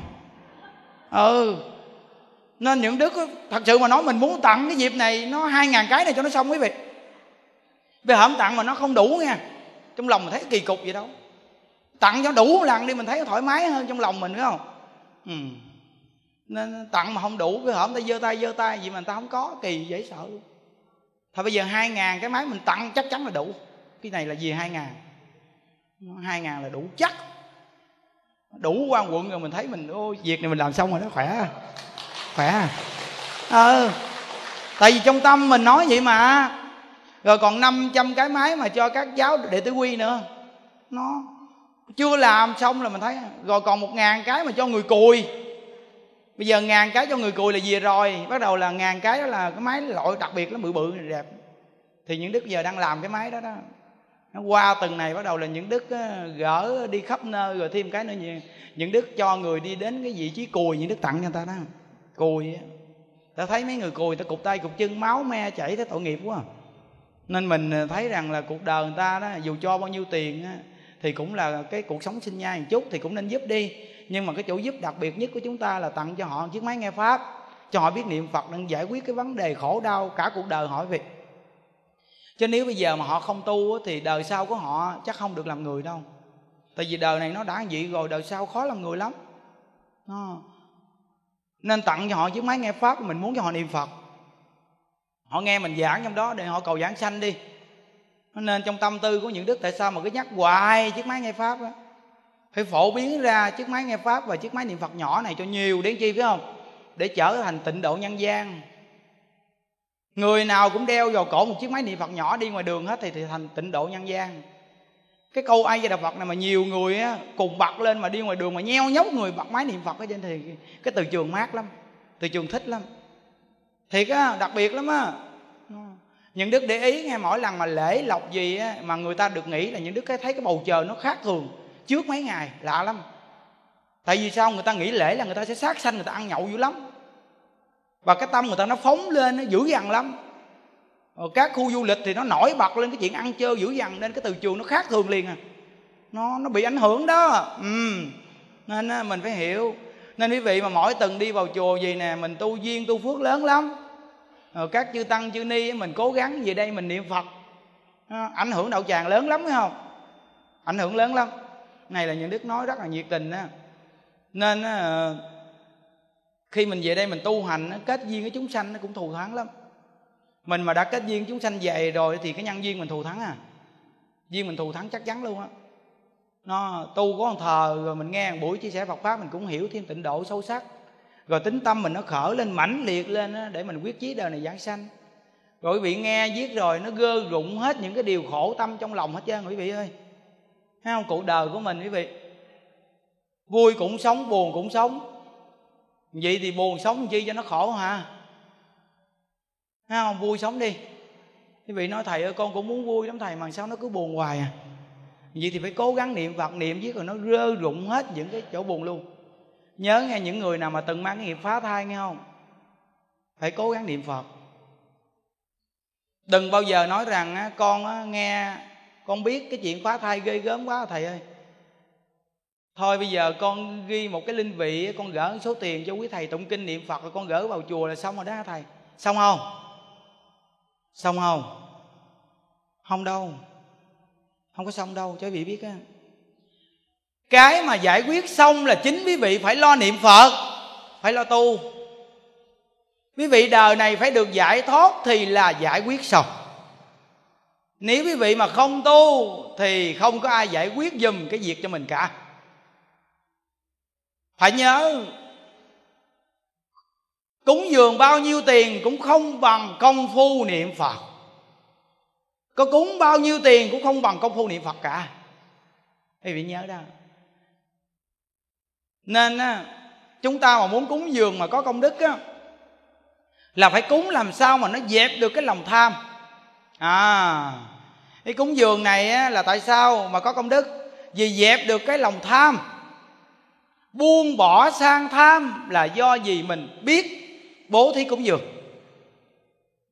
Nên những đức thật sự mà nói mình muốn tặng cái dịp này nó 2.000 cái này cho nó xong quý vị. Bây giờ không tặng mà nó không đủ nha, trong lòng mình thấy kỳ cục vậy đâu. Tặng cho đủ lần đi mình thấy thoải mái hơn trong lòng mình, phải không? Nên tặng mà không đủ, cái hổm ta giơ tay vì mình ta không có, kỳ dễ sợ luôn. Thôi bây giờ 2.000 cái máy mình tặng chắc chắn là đủ. Cái này là gì 2.000 là đủ chắc. Đủ qua quận rồi mình thấy mình ô, việc này mình làm xong rồi đó, khỏe. Tại vì trong tâm mình nói vậy mà. Rồi còn 500 cái máy mà cho các cháu đệ tử quy nữa, nó chưa làm xong là mình thấy. Rồi còn 1.000 cái mà cho người cùi. Bây giờ 1.000 cái cho người cùi là gì rồi? Bắt đầu là 1.000 cái đó là cái máy loại đặc biệt, nó bự đẹp. Thì những đức giờ đang làm cái máy đó đó, nó qua từng này. Bắt đầu là những đức gỡ đi khắp nơi. Rồi thêm cái nữa, những đức cho người đi đến cái vị trí cùi, những đức tặng cho người ta đó. Cùi ta thấy mấy người cùi ta cụp tay cụp chân, máu me chảy, thấy tội nghiệp quá. Nên mình thấy rằng là cuộc đời người ta đó, dù cho bao nhiêu tiền đó, thì cũng là cái cuộc sống sinh nhai một chút, thì cũng nên giúp đi. Nhưng mà cái chỗ giúp đặc biệt nhất của chúng ta là tặng cho họ chiếc máy nghe Pháp, cho họ biết niệm Phật đang giải quyết cái vấn đề khổ đau cả cuộc đời họ việc. Chứ nếu bây giờ mà họ không tu thì đời sau của họ chắc không được làm người đâu. Tại vì đời này nó đã vậy rồi, đời sau khó làm người lắm. Nên tặng cho họ chiếc máy nghe Pháp, mình muốn cho họ niệm Phật, họ nghe mình giảng trong đó để họ cầu giảng sanh đi. Nên trong tâm tư của những đức, tại sao mà cứ nhắc hoài chiếc máy nghe Pháp đó? Phải phổ biến ra chiếc máy nghe Pháp và chiếc máy niệm Phật nhỏ này cho nhiều, để chi phải không? Để trở thành tịnh độ nhân gian. Người nào cũng đeo vào cổ một chiếc máy niệm Phật nhỏ đi ngoài đường hết thì thành tịnh độ nhân gian. Cái câu A Di Đà Phật này mà nhiều người á, cùng bật lên mà đi ngoài đường mà nheo nhóc người bật máy niệm Phật ở trên thì cái từ trường mát lắm, từ trường thích lắm. Thiệt á, đặc biệt lắm á. Những đức để ý nghe, mỗi lần mà lễ lộc gì á, mà người ta được nghĩ là những đức thấy cái bầu trời nó khác thường trước mấy ngày, lạ lắm. Tại vì sao? Người ta nghĩ lễ là người ta sẽ sát sanh, người ta ăn nhậu dữ lắm, và cái tâm người ta nó phóng lên, nó dữ dằn lắm. Các khu du lịch thì nó nổi bật lên cái chuyện ăn chơi dữ dằn, nên cái từ trường nó khác thường liền à. Nó bị ảnh hưởng đó. Nên mình phải hiểu. Nên quý vị mà mỗi tuần đi vào chùa gì nè, mình tu duyên tu phước lớn lắm. Các chư tăng chư ni mình cố gắng về đây mình niệm Phật, ảnh hưởng đạo tràng lớn lắm, phải không? Ảnh hưởng lớn lắm. Này là Nhân Đức nói rất là nhiệt tình đó. Nên khi mình về đây mình tu hành, kết duyên với chúng sanh nó cũng thù thắng lắm. Mình mà đã kết duyên chúng sanh về rồi thì cái nhân duyên mình thù thắng à. Duyên mình thù thắng chắc chắn luôn á. Nó tu có một thờ rồi mình nghe một buổi chia sẻ Phật pháp mình cũng hiểu thêm tịnh độ sâu sắc. Rồi tính tâm mình nó khởi lên mãnh liệt lên á, để mình quyết chí đời này giảng sanh. Rồi quý vị nghe viết rồi nó gơ rụng hết những cái điều khổ tâm trong lòng hết trơn quý vị ơi. Thấy không? Cuộc đời của mình quý vị, vui cũng sống, buồn cũng sống. Vậy thì buồn sống chi cho nó khổ hả? Thấy không? Vui sống đi. Quý vị nói thầy ơi con cũng muốn vui lắm thầy, mà sao nó cứ buồn hoài à? Vậy thì phải cố gắng niệm Phật, niệm viết rồi nó rơ rụng hết những cái chỗ buồn luôn. Nhớ nghe những người nào mà từng mang cái nghiệp phá thai nghe không? Phải cố gắng niệm Phật. Đừng bao giờ nói rằng con nghe, con biết cái chuyện phá thai ghê gớm quá thầy ơi, thôi bây giờ con ghi một cái linh vị, con gỡ số tiền cho quý thầy tụng kinh niệm Phật rồi con gỡ vào chùa là xong rồi đó thầy. Xong không? Xong không? Không đâu. Không có xong đâu cho quý vị biết á. Cái mà giải quyết xong là chính quý vị phải lo niệm Phật, phải lo tu. Quý vị đời này phải được giải thoát thì là giải quyết xong. Nếu quý vị mà không tu thì không có ai giải quyết giùm cái việc cho mình cả. Phải nhớ, cúng dường bao nhiêu tiền cũng không bằng công phu niệm Phật. Có cúng bao nhiêu tiền cũng không bằng công phu niệm Phật cả. Quý vị nhớ đó. Nên chúng ta mà muốn cúng dường mà có công đức á, là phải cúng làm sao mà nó dẹp được cái lòng tham. Cái cúng dường này á, là tại sao mà có công đức? Vì dẹp được cái lòng tham. Buông bỏ sang tham là do gì? Mình biết bố thí cúng dường.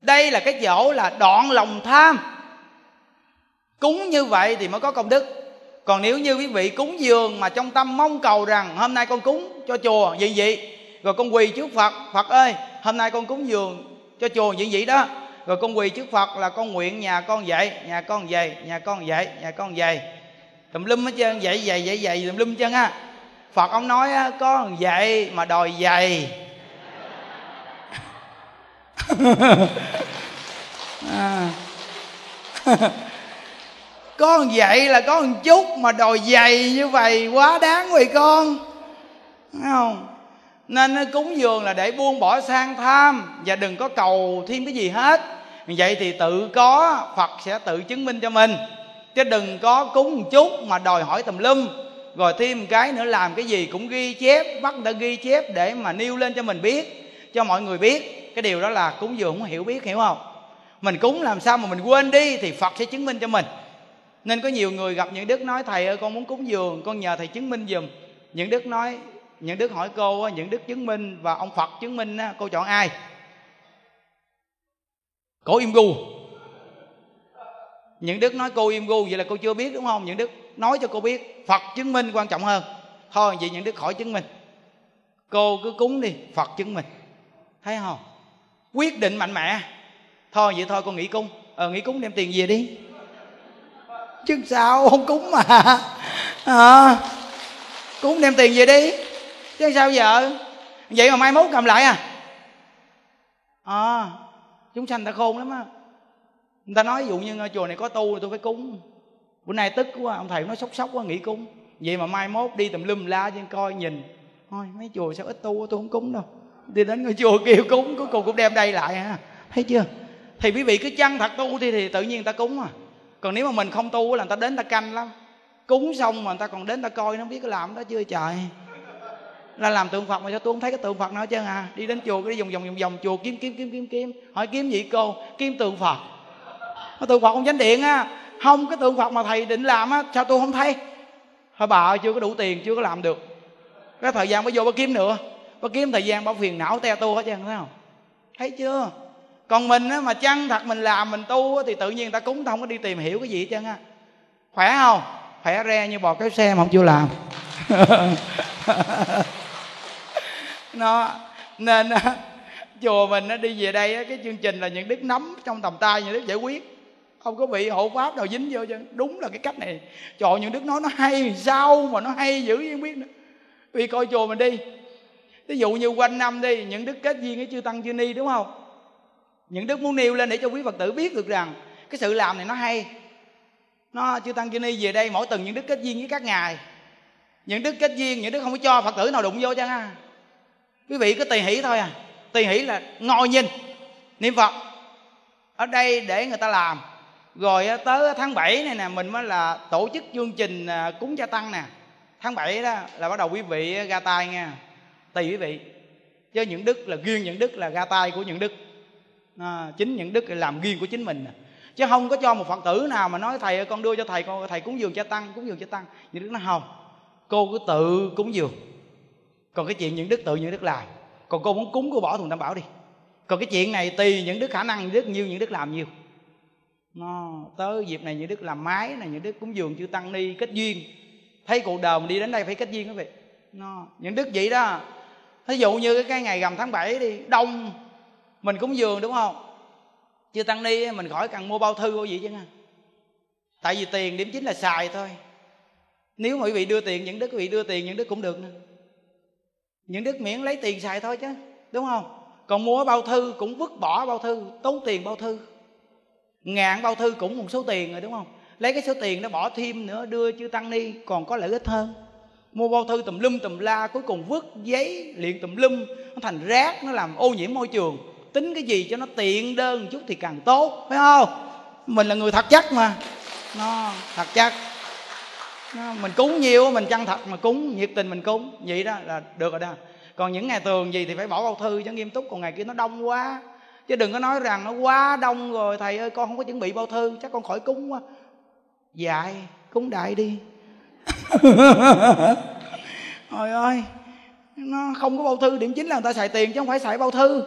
Đây là cái chỗ là đoạn lòng tham. Cúng như vậy thì mới có công đức. Còn nếu như quý vị cúng dường mà trong tâm mong cầu rằng hôm nay con cúng cho chùa gì vậy, rồi con quỳ trước Phật, Phật ơi hôm nay con cúng dường cho chùa gì vậy đó, rồi con quỳ trước Phật là con nguyện nhà con vậy, nhà con vậy, nhà con vậy, nhà con vậy, tùm lum hết trơn, vậy vậy vậy vậy tùm lum trơn á. Phật ông nói có vậy mà đòi dày. Con vậy là có một chút mà đòi dày như vậy, quá đáng rồi con. Thấy không? Nên cúng dường là để buông bỏ sang tham và đừng có cầu thêm cái gì hết. Vậy thì tự có, Phật sẽ tự chứng minh cho mình. Chứ đừng có cúng một chút mà đòi hỏi tùm lum. Rồi thêm một cái nữa, làm cái gì cũng ghi chép, bắt đã ghi chép để mà nêu lên cho mình biết, cho mọi người biết. Cái điều đó là cúng dường không hiểu biết, hiểu không? Mình cúng làm sao mà mình quên đi thì Phật sẽ chứng minh cho mình. Nên có nhiều người gặp Nhân Đức nói thầy ơi con muốn cúng dường, con nhờ thầy chứng minh giùm. Nhân Đức nói, Nhân Đức hỏi cô, Nhân Đức chứng minh và ông Phật chứng minh, cô chọn ai? Cô im gu. Nhân Đức nói cô im gu, vậy là cô chưa biết đúng không? Nhân Đức nói cho cô biết Phật chứng minh quan trọng hơn. Thôi vậy Nhân Đức khỏi chứng minh, cô cứ cúng đi, Phật chứng minh. Thấy không? Quyết định mạnh mẽ. Thôi vậy thôi con nghỉ cúng. Nghỉ cúng đem tiền về đi, chứ sao không cúng mà. Cúng đem tiền về đi, chứ sao giờ. Vậy mà mai mốt cầm lại chúng sanh ta khôn lắm á. Người ta nói ví dụ như chùa này có tu thì tôi phải cúng, bữa nay tức quá ông thầy nói sốc quá nghỉ cúng. Vậy mà mai mốt đi tùm lum la trên coi nhìn, thôi mấy chùa sao ít tu tôi không cúng đâu, đi đến ngôi chùa kia cúng, cuối cùng cũng đem đây lại ha. Thấy chưa? Thì quý vị cứ chăng thật tu thì tự nhiên người ta cúng à. Còn nếu mà mình không tu là người ta đến ta canh lắm. Cúng xong mà người ta còn đến ta coi, nó không biết cái làm đó chưa trời. Ra làm tượng Phật mà sao tôi không thấy cái tượng Phật nào hết trơn à. Đi đến chùa cứ đi vòng chùa kiếm. Hỏi kiếm gì cô? Kiếm tượng Phật. Nó tượng Phật không chánh điện á. Không, cái tượng Phật mà thầy định làm á, sao tôi không thấy? Thôi bà ơi, chưa có đủ tiền, chưa có làm được. Cái thời gian bà vô bà kiếm nữa. Bà kiếm thời gian bà phiền não te tua hết trơn, thấy không? Thấy chưa? Còn mình mà chăng thật mình làm, mình tu thì tự nhiên người ta cúng, không có đi tìm hiểu cái gì hết trơn á. Khỏe không? Khỏe re như bò cái xe mà không chịu làm. Nó nên chùa mình đi về đây cái chương trình là những đức nắm trong tầm tay, những đức giải quyết, không có vị hộ pháp nào dính vô chứ. Đúng là cái cách này, trời ơi, những đức nói nó hay sao mà nó hay dữ không biết nữa. Vì coi chùa mình đi, ví dụ như quanh năm đi, những đức kết duyên với chư tăng chư ni đúng không, những đức muốn nêu lên để cho quý Phật tử biết được rằng cái sự làm này nó hay. Nó chư tăng chư ni về đây mỗi tuần những đức kết duyên với các ngài, những đức kết duyên, những đức không có cho Phật tử nào đụng vô chăng à. Quý vị cứ tùy hỷ thôi à. Tùy hỷ là ngồi nhìn niệm Phật ở đây để người ta làm. Rồi tới tháng 7 này nè, mình mới là tổ chức chương trình cúng cha tăng nè. Tháng 7 đó là bắt đầu quý vị ra tay nha. Tùy quý vị. Chứ những đức là riêng, những đức là ra tay của những đức à, chính những đức làm riêng của chính mình nè. Chứ không có cho một Phật tử nào mà nói thầy ơi, con đưa cho thầy, con thầy cúng dường cha tăng, cúng dường cha tăng. Những đức nó không, cô cứ tự cúng dường. Còn cái chuyện những đức tự những đức làm. Còn cô muốn cúng cô bỏ thùng tam bảo đi. Còn cái chuyện này tùy những đức khả năng, rất nhiều những đức làm nhiều. Nó tới dịp này những đức làm máy này, những đức cúng dường chư tăng ni kết duyên. Thấy cuộc đời mình đi đến đây phải kết duyên quý vị. Nó những đức vậy đó. Thí dụ như cái ngày rằm tháng 7 đi, đông mình cúng dường đúng không? Chư tăng ni mình khỏi cần mua bao thư bao gì chứ. Tại vì tiền điểm chính là xài thôi. Nếu mà quý vị đưa tiền những đức, quý vị đưa tiền những đức cũng được nữa. Những đức miễn lấy tiền xài thôi chứ, đúng không? Còn mua bao thư cũng vứt bỏ bao thư, tốn tiền bao thư. Ngàn bao thư cũng một số tiền rồi đúng không? Lấy cái số tiền đó bỏ thêm nữa đưa chư tăng ni còn có lợi ích hơn. Mua bao thư tùm lum tùm la, cuối cùng vứt giấy liền tùm lum, nó thành rác, nó làm ô nhiễm môi trường. Tính cái gì cho nó tiện đơn một chút thì càng tốt, phải không? Mình là người thật chắc mà. Nó thật chắc. Mình cúng nhiều, mình chân thật mà cúng, nhiệt tình mình cúng, vậy đó là được rồi đó. Còn những ngày thường gì thì phải bỏ bao thư cho nghiêm túc. Còn ngày kia nó đông quá, chứ đừng có nói rằng nó quá đông rồi thầy ơi con không có chuẩn bị bao thư, chắc con khỏi cúng quá. Dạy, cúng đại đi. Trời ơi, nó không có bao thư, điểm chính là người ta xài tiền chứ không phải xài bao thư.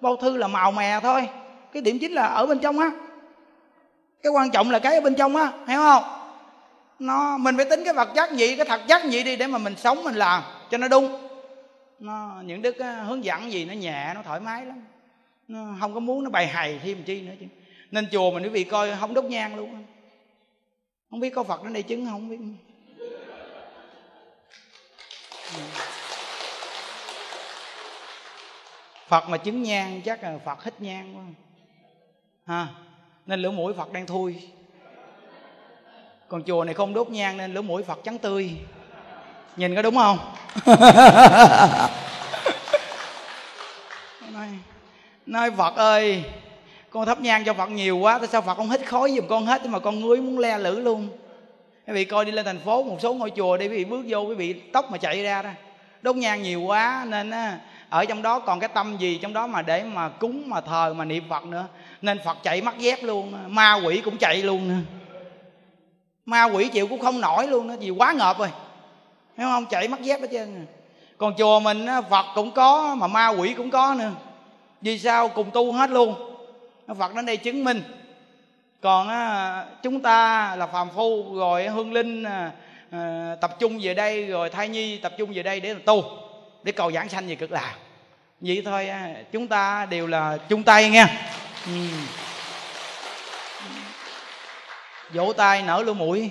Bao thư là màu mè thôi, cái điểm chính là ở bên trong á. Cái quan trọng là cái ở bên trong á, hiểu không? Nó mình phải tính cái vật chất gì, cái thật chất gì đi để mà mình sống mình làm cho nó đúng. Nó những đức hướng dẫn gì nó nhẹ, nó thoải mái lắm. Nó không có muốn nó bày hày thêm chi nữa chứ. Nên chùa mình quý vị coi không đốt nhang luôn. Không biết có Phật đến đây chứng không biết. Phật mà chứng nhang chắc là Phật hít nhang quá. Ha. Nên lửa mũi Phật đang thui. Còn chùa này không đốt nhang nên lỗ mũi Phật trắng tươi. Nhìn có đúng không? Nói Phật ơi, con thắp nhang cho Phật nhiều quá, tại sao Phật không hít khói giùm con hết, mà con ngứa muốn le lử luôn. Quý vị coi đi lên thành phố, một số ngôi chùa đi, quý vị bước vô, quý vị tóc mà chạy ra đó. Đốt nhang nhiều quá nên ở trong đó còn cái tâm gì trong đó mà để mà cúng, mà thờ, mà niệm Phật nữa. Nên Phật chạy mắc dép luôn, ma quỷ cũng chạy luôn nữa. Ma quỷ chịu cũng không nổi luôn đó, vì quá ngợp rồi, hiểu không? Chạy mắc dép hết trơn. Còn chùa mình Phật cũng có mà ma quỷ cũng có nữa. Vì sao? Cùng tu hết luôn. Phật đến đây chứng minh. Còn chúng ta là phàm phu, rồi hương linh tập trung về đây, rồi thai nhi tập trung về đây để tu, để cầu vãng sanh về Cực Lạc. Vậy thôi, chúng ta đều là chung tay nghe. Vỗ tay nở lỗ mũi.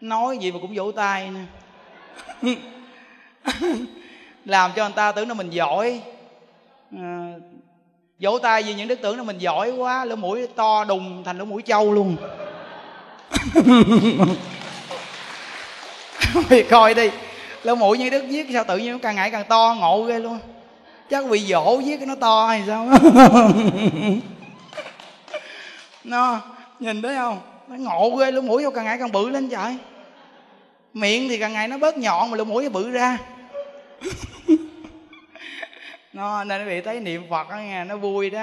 Nói gì mà cũng vỗ tay nè. Làm cho người ta tưởng là mình giỏi. Vỗ tay vì những đức tưởng là mình giỏi quá, lỗ mũi to đùng thành lỗ mũi trâu luôn. Vì coi đi, lỗ mũi như đức viết sao tự nhiên càng ngày càng to, ngộ ghê luôn. Chắc bị dỗ viết nó to hay sao. Nó nhìn thấy không, nó ngộ ghê, lỗ mũi vô càng ngày càng bự lên trời. Miệng thì càng ngày nó bớt nhọn mà lỗ mũi nó bự ra. Nó nên quý vị thấy niệm Phật đó nghe, nó vui đó.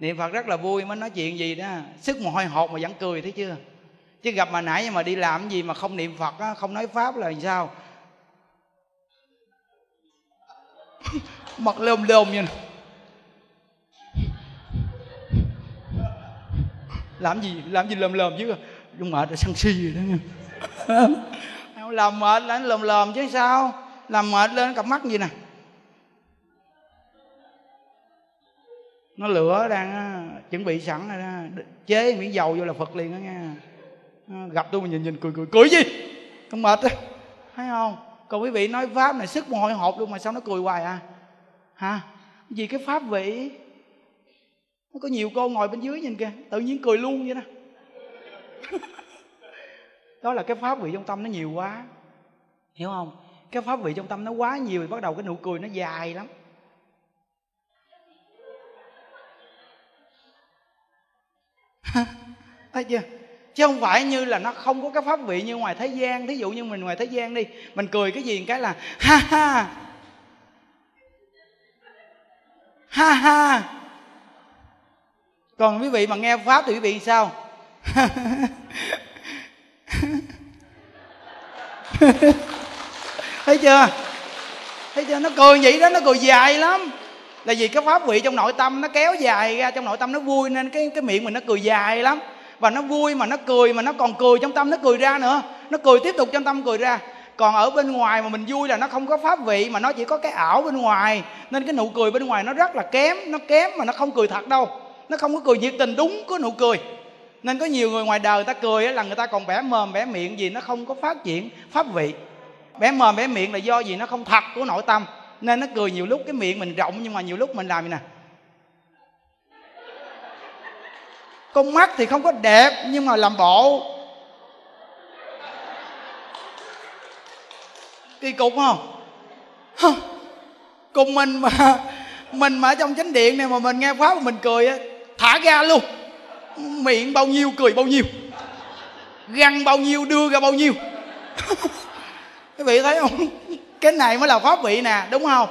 Niệm Phật rất là vui, mới nói chuyện gì đó sức mồ hôi hột mà vẫn cười, thấy chưa? Chứ gặp mà nãy mà đi làm gì mà không niệm Phật đó, không nói pháp là sao mặt lồm lồm vậy nè. làm gì lồm chứ nhưng mệt là sân si gì đó làm mệt là lồm chứ sao, làm mệt lên cặp mắt gì nè, nó lửa đang chuẩn bị sẵn rồi đó, chế miếng dầu vô là Phật liền đó nha. Gặp tôi mà nhìn cười gì không mệt á, thấy không? Còn quý vị nói pháp này sức mồ hôi hột luôn mà sao nó cười hoài à hả? Vì cái pháp vị nó có nhiều cô ngồi bên dưới nhìn kìa tự nhiên cười luôn vậy đó đó là cái pháp vị trong tâm nó nhiều quá, hiểu không? Cái pháp vị trong tâm nó quá nhiều thì bắt đầu cái nụ cười nó dài lắm. Thấy chưa? Chứ không phải như là nó không có cái pháp vị như ngoài thế gian. Thí dụ như mình ngoài thế gian đi, mình cười cái gì cái là ha ha ha ha. Còn quý vị mà nghe pháp thì quý vị sao? Thấy chưa? Thấy chưa? Nó cười vậy đó, nó cười dài lắm. Là vì cái pháp vị trong nội tâm nó kéo dài ra, trong nội tâm nó vui nên cái miệng mình nó cười dài lắm. Và nó vui mà nó cười, mà nó còn cười trong tâm nó cười ra nữa. Nó cười tiếp tục trong tâm cười ra. Còn ở bên ngoài mà mình vui là nó không có pháp vị, mà nó chỉ có cái ảo bên ngoài. Nên cái nụ cười bên ngoài nó rất là kém. Nó kém mà nó không cười thật đâu. Nó không có cười nhiệt tình đúng của nụ cười. Nên có nhiều người ngoài đời người ta cười là người ta còn bẻ mồm bẻ miệng gì, nó không có phát triển pháp vị. Bẻ mồm bẻ miệng là do gì? Nó không thật của nội tâm. Nên nó cười nhiều lúc cái miệng mình rộng, nhưng mà nhiều lúc mình làm gì nè, con mắt thì không có đẹp nhưng mà làm bộ kỳ cục không? Cùng mình mà ở trong chánh điện này mà mình nghe pháp mình cười á, thả ra luôn, miệng bao nhiêu cười bao nhiêu, răng bao nhiêu đưa ra bao nhiêu. Quý vị thấy không? Cái này mới là pháp vị nè, đúng không?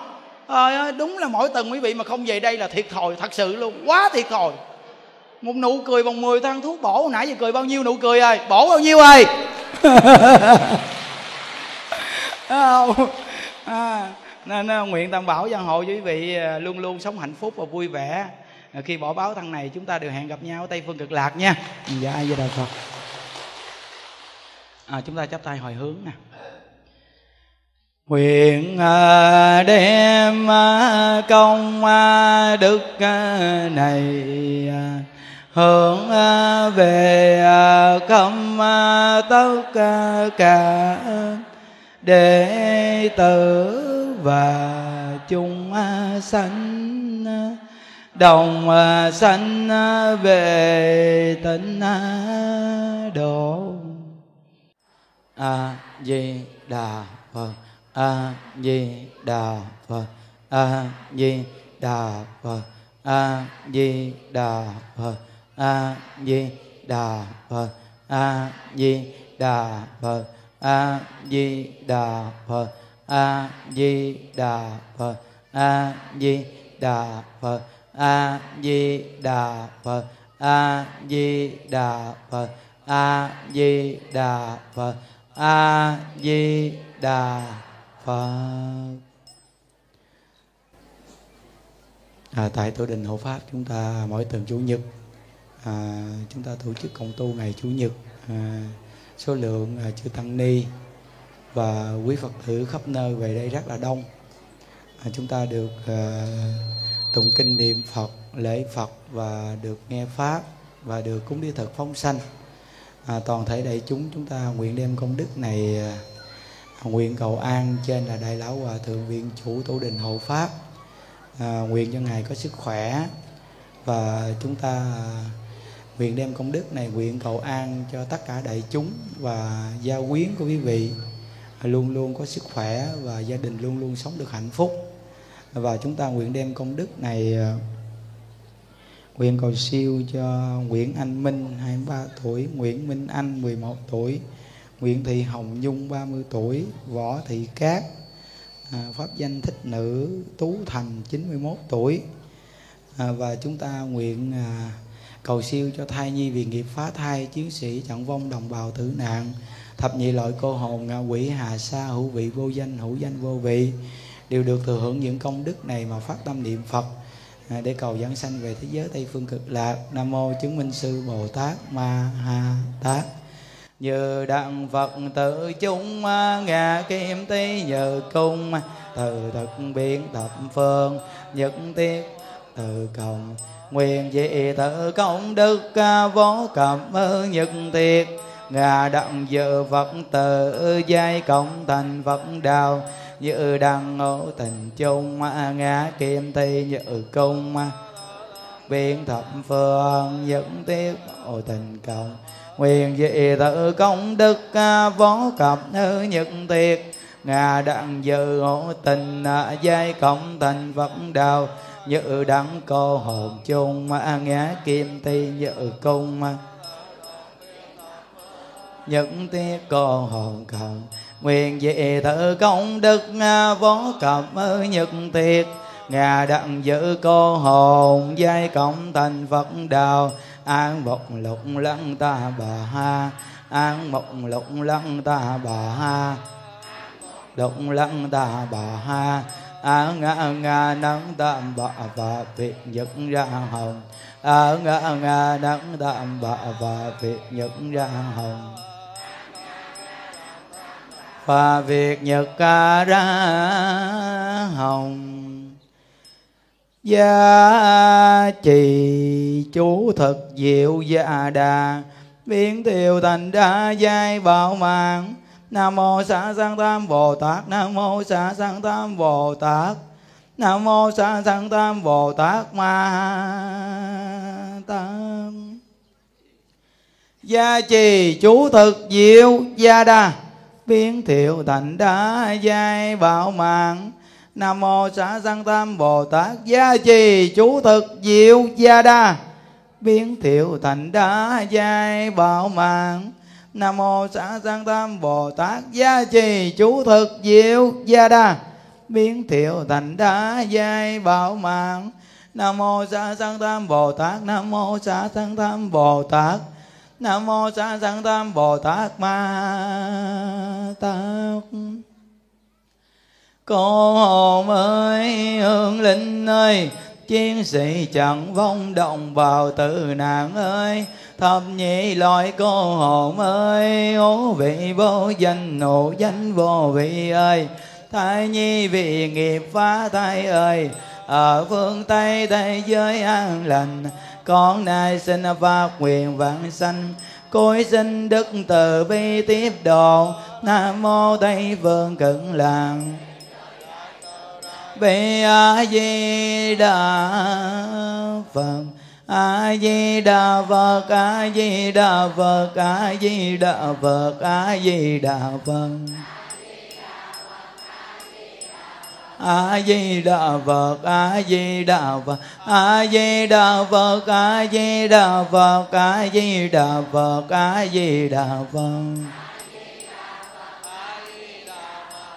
Đúng là mỗi tuần quý vị mà không về đây là thiệt thòi, thật sự luôn, quá thiệt thòi. Một nụ cười bằng 10 thang thuốc bổ. Nãy giờ cười bao nhiêu nụ cười rồi, bổ bao nhiêu rồi. Nên nguyện Tam Bảo gia hộ cho quý vị luôn luôn sống hạnh phúc và vui vẻ. Khi bỏ báo thân này chúng ta đều hẹn gặp nhau ở Tây Phương Cực Lạc nha. Dạ, A-di-đà Phật. Chúng ta chắp tay hồi hướng nè. Nguyện đem công đức này hướng về khâm tất cả đệ tử và chúng sanh, đồng sanh về tịnh độ. A-di-đà Phật. A-di-đà Phật. A-di-đà Phật. A-di-đà Phật. A-di-đà Phật. A-di-đà Phật. A-di-đà Phật. A-di-đà Phật. A-di-đà Phật. A-di-đà Phật. A-di-đà Phật. A-di-đà Phật. A-di-đà Phật. Tại Tổ Đình Hộ Pháp chúng ta mỗi tuần Chủ nhật chúng ta tổ chức cộng tu ngày Chủ nhật, số lượng chư tăng ni và quý Phật tử khắp nơi về đây rất là đông. Chúng ta được tụng kinh niệm Phật, lễ Phật và được nghe pháp và được cúng đi thực phóng sanh. Toàn thể đại chúng chúng ta nguyện đem công đức này nguyện cầu an trên là Đại Lão Hòa Thượng Viện Chủ Tổ Đình Hộ Pháp, nguyện cho Ngài có sức khỏe. Và chúng ta nguyện đem công đức này nguyện cầu an cho tất cả đại chúng và gia quyến của quý vị luôn luôn có sức khỏe và gia đình luôn luôn sống được hạnh phúc. Và chúng ta nguyện đem công đức này nguyện cầu siêu cho Nguyễn Anh Minh 23 tuổi, Nguyễn Minh Anh 11 tuổi, Nguyễn Thị Hồng Nhung 30 tuổi, Võ Thị Cát, pháp danh Thích Nữ Tú Thành 91 tuổi. Và chúng ta nguyện cầu siêu cho thai nhi vì nghiệp phá thai, chiến sĩ trận vong, đồng bào tử nạn, thập nhị loại cô hồn, ngạ quỷ, hà sa, hữu vị vô danh, hữu danh vô vị, đều được thừa hưởng những công đức này mà phát tâm niệm Phật. để cầu giảng sanh về thế giới Tây Phương Cực Lạc. Nam mô chứng minh sư Bồ Tát Ma Ha Tát. Như đặng Phật tự chúng ngã kim tí nhờ cung từ thực biến thập phương những tiết từ cộng nguyện dị tự công đức vô cầm nhật tiệt ngà đặng dự Phật tự giai cộng thành Phật đạo như đăng ngộ tình chung ngã kim ti nhự cung biến thập phương những tiết ô tình cộng nguyện dị tự công đức vô cập nhật tiệt ngà đặng dự ngộ tình giai cộng thành Phật đạo như đẳng cô hồn chung ngã kim ti nhự cung những tiết cô hồn cộng nguyện dị tự công đức vô cập nhật tiệt ngà đặng giữ cô hồn giai cộng thành Phật đạo an một lục lăng ta bà ha an một lục lăng ta bà ha lục lăng ta bà ha a nga nắng tam bạ và việc nhẫn ra hồng a nga nắng tam bạ và việc nhẫn ra hồng và việc nhật ca ra hồng gia trì chú thực diệu gia đà biến tiêu thành đa giai bảo mạng. Nam mô xá sanh tam Bồ Tát, Nam mô xá sanh tam Bồ Tát, Nam mô xá sanh tam Bồ Tát Ma Tát. Gia trì chú thực diệu gia đà biến thiệu thành đá giai bảo mạng. Nam mô xá sanh tam Bồ Tát. Gia trì chú thực diệu gia đà biến thiệu thành đá giai bảo mạng. Nam mô xá sanh tam Bồ Tát. Gia trì chú thực diệu gia đà biến thiệu thành đá giai bảo mạng. Nam mô xá sanh tam Bồ Tát, Nam mô xá sanh tam Bồ Tát, Nam mô xá sanh tam Bồ Tát Ma Tát. Cô hồn ơi, hương linh ơi, chiến sĩ chẳng vong động vào tử nạn ơi, thập nhị loại cô hồn ơi, hữu vị vô danh, nộ danh vô vị ơi, thai nhi vì nghiệp phá thai ơi, ở phương Tây thế giới an lành, con nay xin phát nguyện vãng sanh, cúi xin đức từ bi tiếp độ. Nam mô Tây Phương Cực Lạc. Về A-di-đà Phật, A-di-đà Phật, A-di-đà Phật, A-di-đà Phật, A-di-đà Phật, A-di-đà Phật, A-di-đà Phật, A-di-đà Phật, A-di-đà Phật, A-di-đà Phật, A-di-đà Phật, A-di-đà Phật, A-di-đà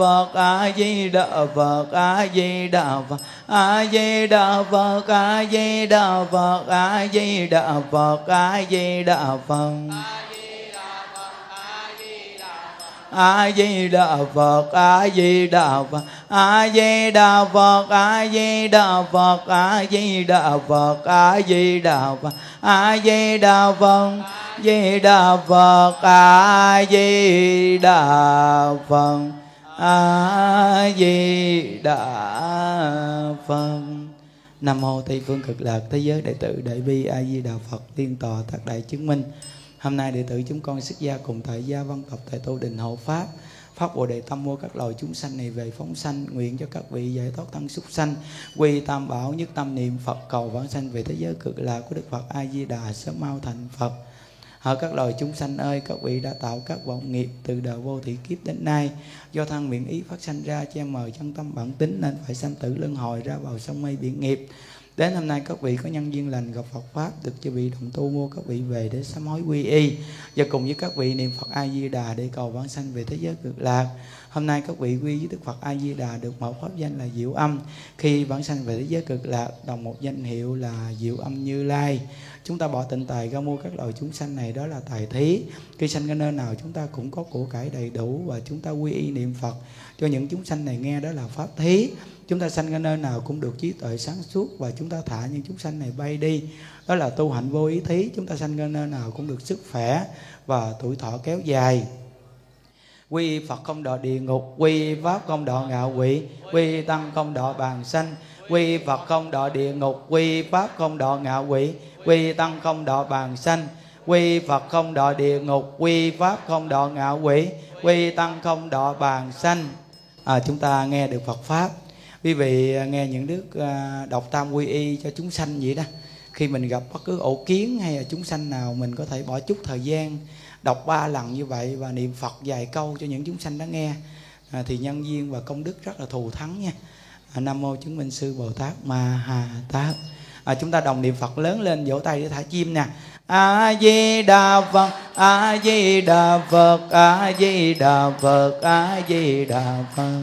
Phật, A-di-đà Phật, A-di-đà Phật, A-di-đà Phật, A-di-đà Phật, A-di-đà Phật, A-di-đà Phật, A-di-đà Phật, A-di-đà Phật, A-di-đà Phật, A-di-đà Phật, A-di-đà Phật. Nam mô Tây Phương Cực Lạc thế giới đệ tử đại bi A-di-đà Phật tiên tọa thật đại chứng minh. Hôm nay đệ tử chúng con xuất gia cùng tại gia văn tập tại Tổ Đình Hộ Pháp, phát bồ đề tâm mua các loài chúng sanh này về phóng sanh, nguyện cho các vị giải thoát thân súc sanh, quy tam bảo nhất tâm niệm Phật, cầu vãng sanh về thế giới Cực Lạc của Đức Phật A Di Đà sớm mau thành Phật. Hỡi các loài chúng sanh ơi, các vị đã tạo các vọng nghiệp từ đời vô thủy kiếp đến nay, do thân miệng ý phát sanh ra che mờ chân tâm bản tính nên phải sanh tử luân hồi ra vào sông mây biển nghiệp. Đến hôm nay các vị có nhân duyên lành gặp Phật Pháp, được chư vị đồng tu mua, các vị về để sám hối quy y và cùng với các vị niệm Phật A-di-đà để cầu vãng sanh về thế giới Cực Lạc. Hôm nay các vị quy với Đức Phật A-di-đà được một pháp danh là Diệu Âm, khi vãng sanh về thế giới Cực Lạc đồng một danh hiệu là Diệu Âm Như Lai. Chúng ta bỏ tịnh tài ra mua các loài chúng sanh này, đó là tài thí. Khi sanh ra nơi nào chúng ta cũng có của cải đầy đủ và chúng ta quy y niệm Phật cho những chúng sanh này nghe, đó là pháp thí. Chúng ta sanh ra nơi nào cũng được trí tuệ sáng suốt và chúng ta thả những chúng sanh này bay đi, đó là tu hạnh vô ý thí. Chúng ta sanh ra nơi nào cũng được sức khỏe và tuổi thọ kéo dài. Quy Phật không đọa địa ngục, quy Pháp không đọa ngạo quỷ, quy Tăng không đọa bàn sanh. Quy Phật không đọa địa ngục, quy Pháp không đọa ngạo quỷ, quy Tăng không đọa bàn sanh. Quy Phật không đọa địa ngục, quy Pháp không đọa ngạo quỷ, quy Tăng không đọa bàn sanh. Chúng ta nghe được Phật Pháp. Quý vị nghe những đức đọc tam quy y cho chúng sanh vậy đó. Khi mình gặp bất cứ ổ kiến hay là chúng sanh nào, mình có thể bỏ chút thời gian đọc 3 lần như vậy và niệm Phật vài câu cho những chúng sanh đã nghe, thì nhân duyên và công đức rất là thù thắng nha. Nam Mô Chứng Minh Sư Bồ Tát Ma Ha Tát. Chúng ta đồng niệm Phật lớn lên, vỗ tay để thả chim nè. A-di-đà Phật, A-di-đà Phật, A-di-đà Phật, A-di-đà Phật, A-di-đà Phật,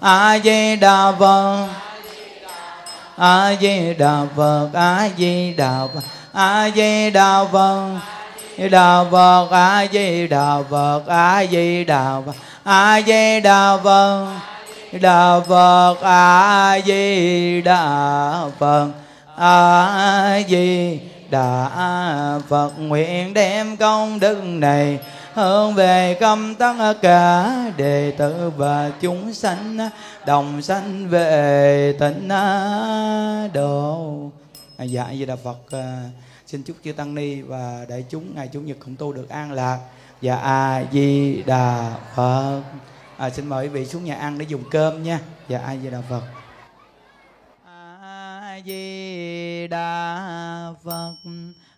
A-di-đà Phật, A-di-đà Phật, A-di-đà Phật, A-di-đà Phật, Đà Phật, A-di-đà Phật, A-di-đà Phật, A-di-đà Phật, Đà Phật, A-di-đà Phật, A-di-đà Phật. Nguyện đem công đức này hướng về khắp tất cả đệ tử và chúng sanh, đồng sanh về tịnh độ. Dạ, A-di-đà Phật xin chúc chư tăng ni và đại chúng ngày Chủ nhật cộng tu được an lạc. Dạ, A-di-đà Phật. Xin mời quý vị xuống nhà ăn để dùng cơm nha. Dạ, A-di-đà Phật. A-di-đà Phật,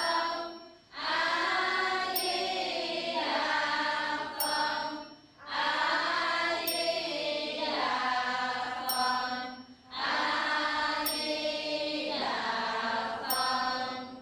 Phật, A-di-đà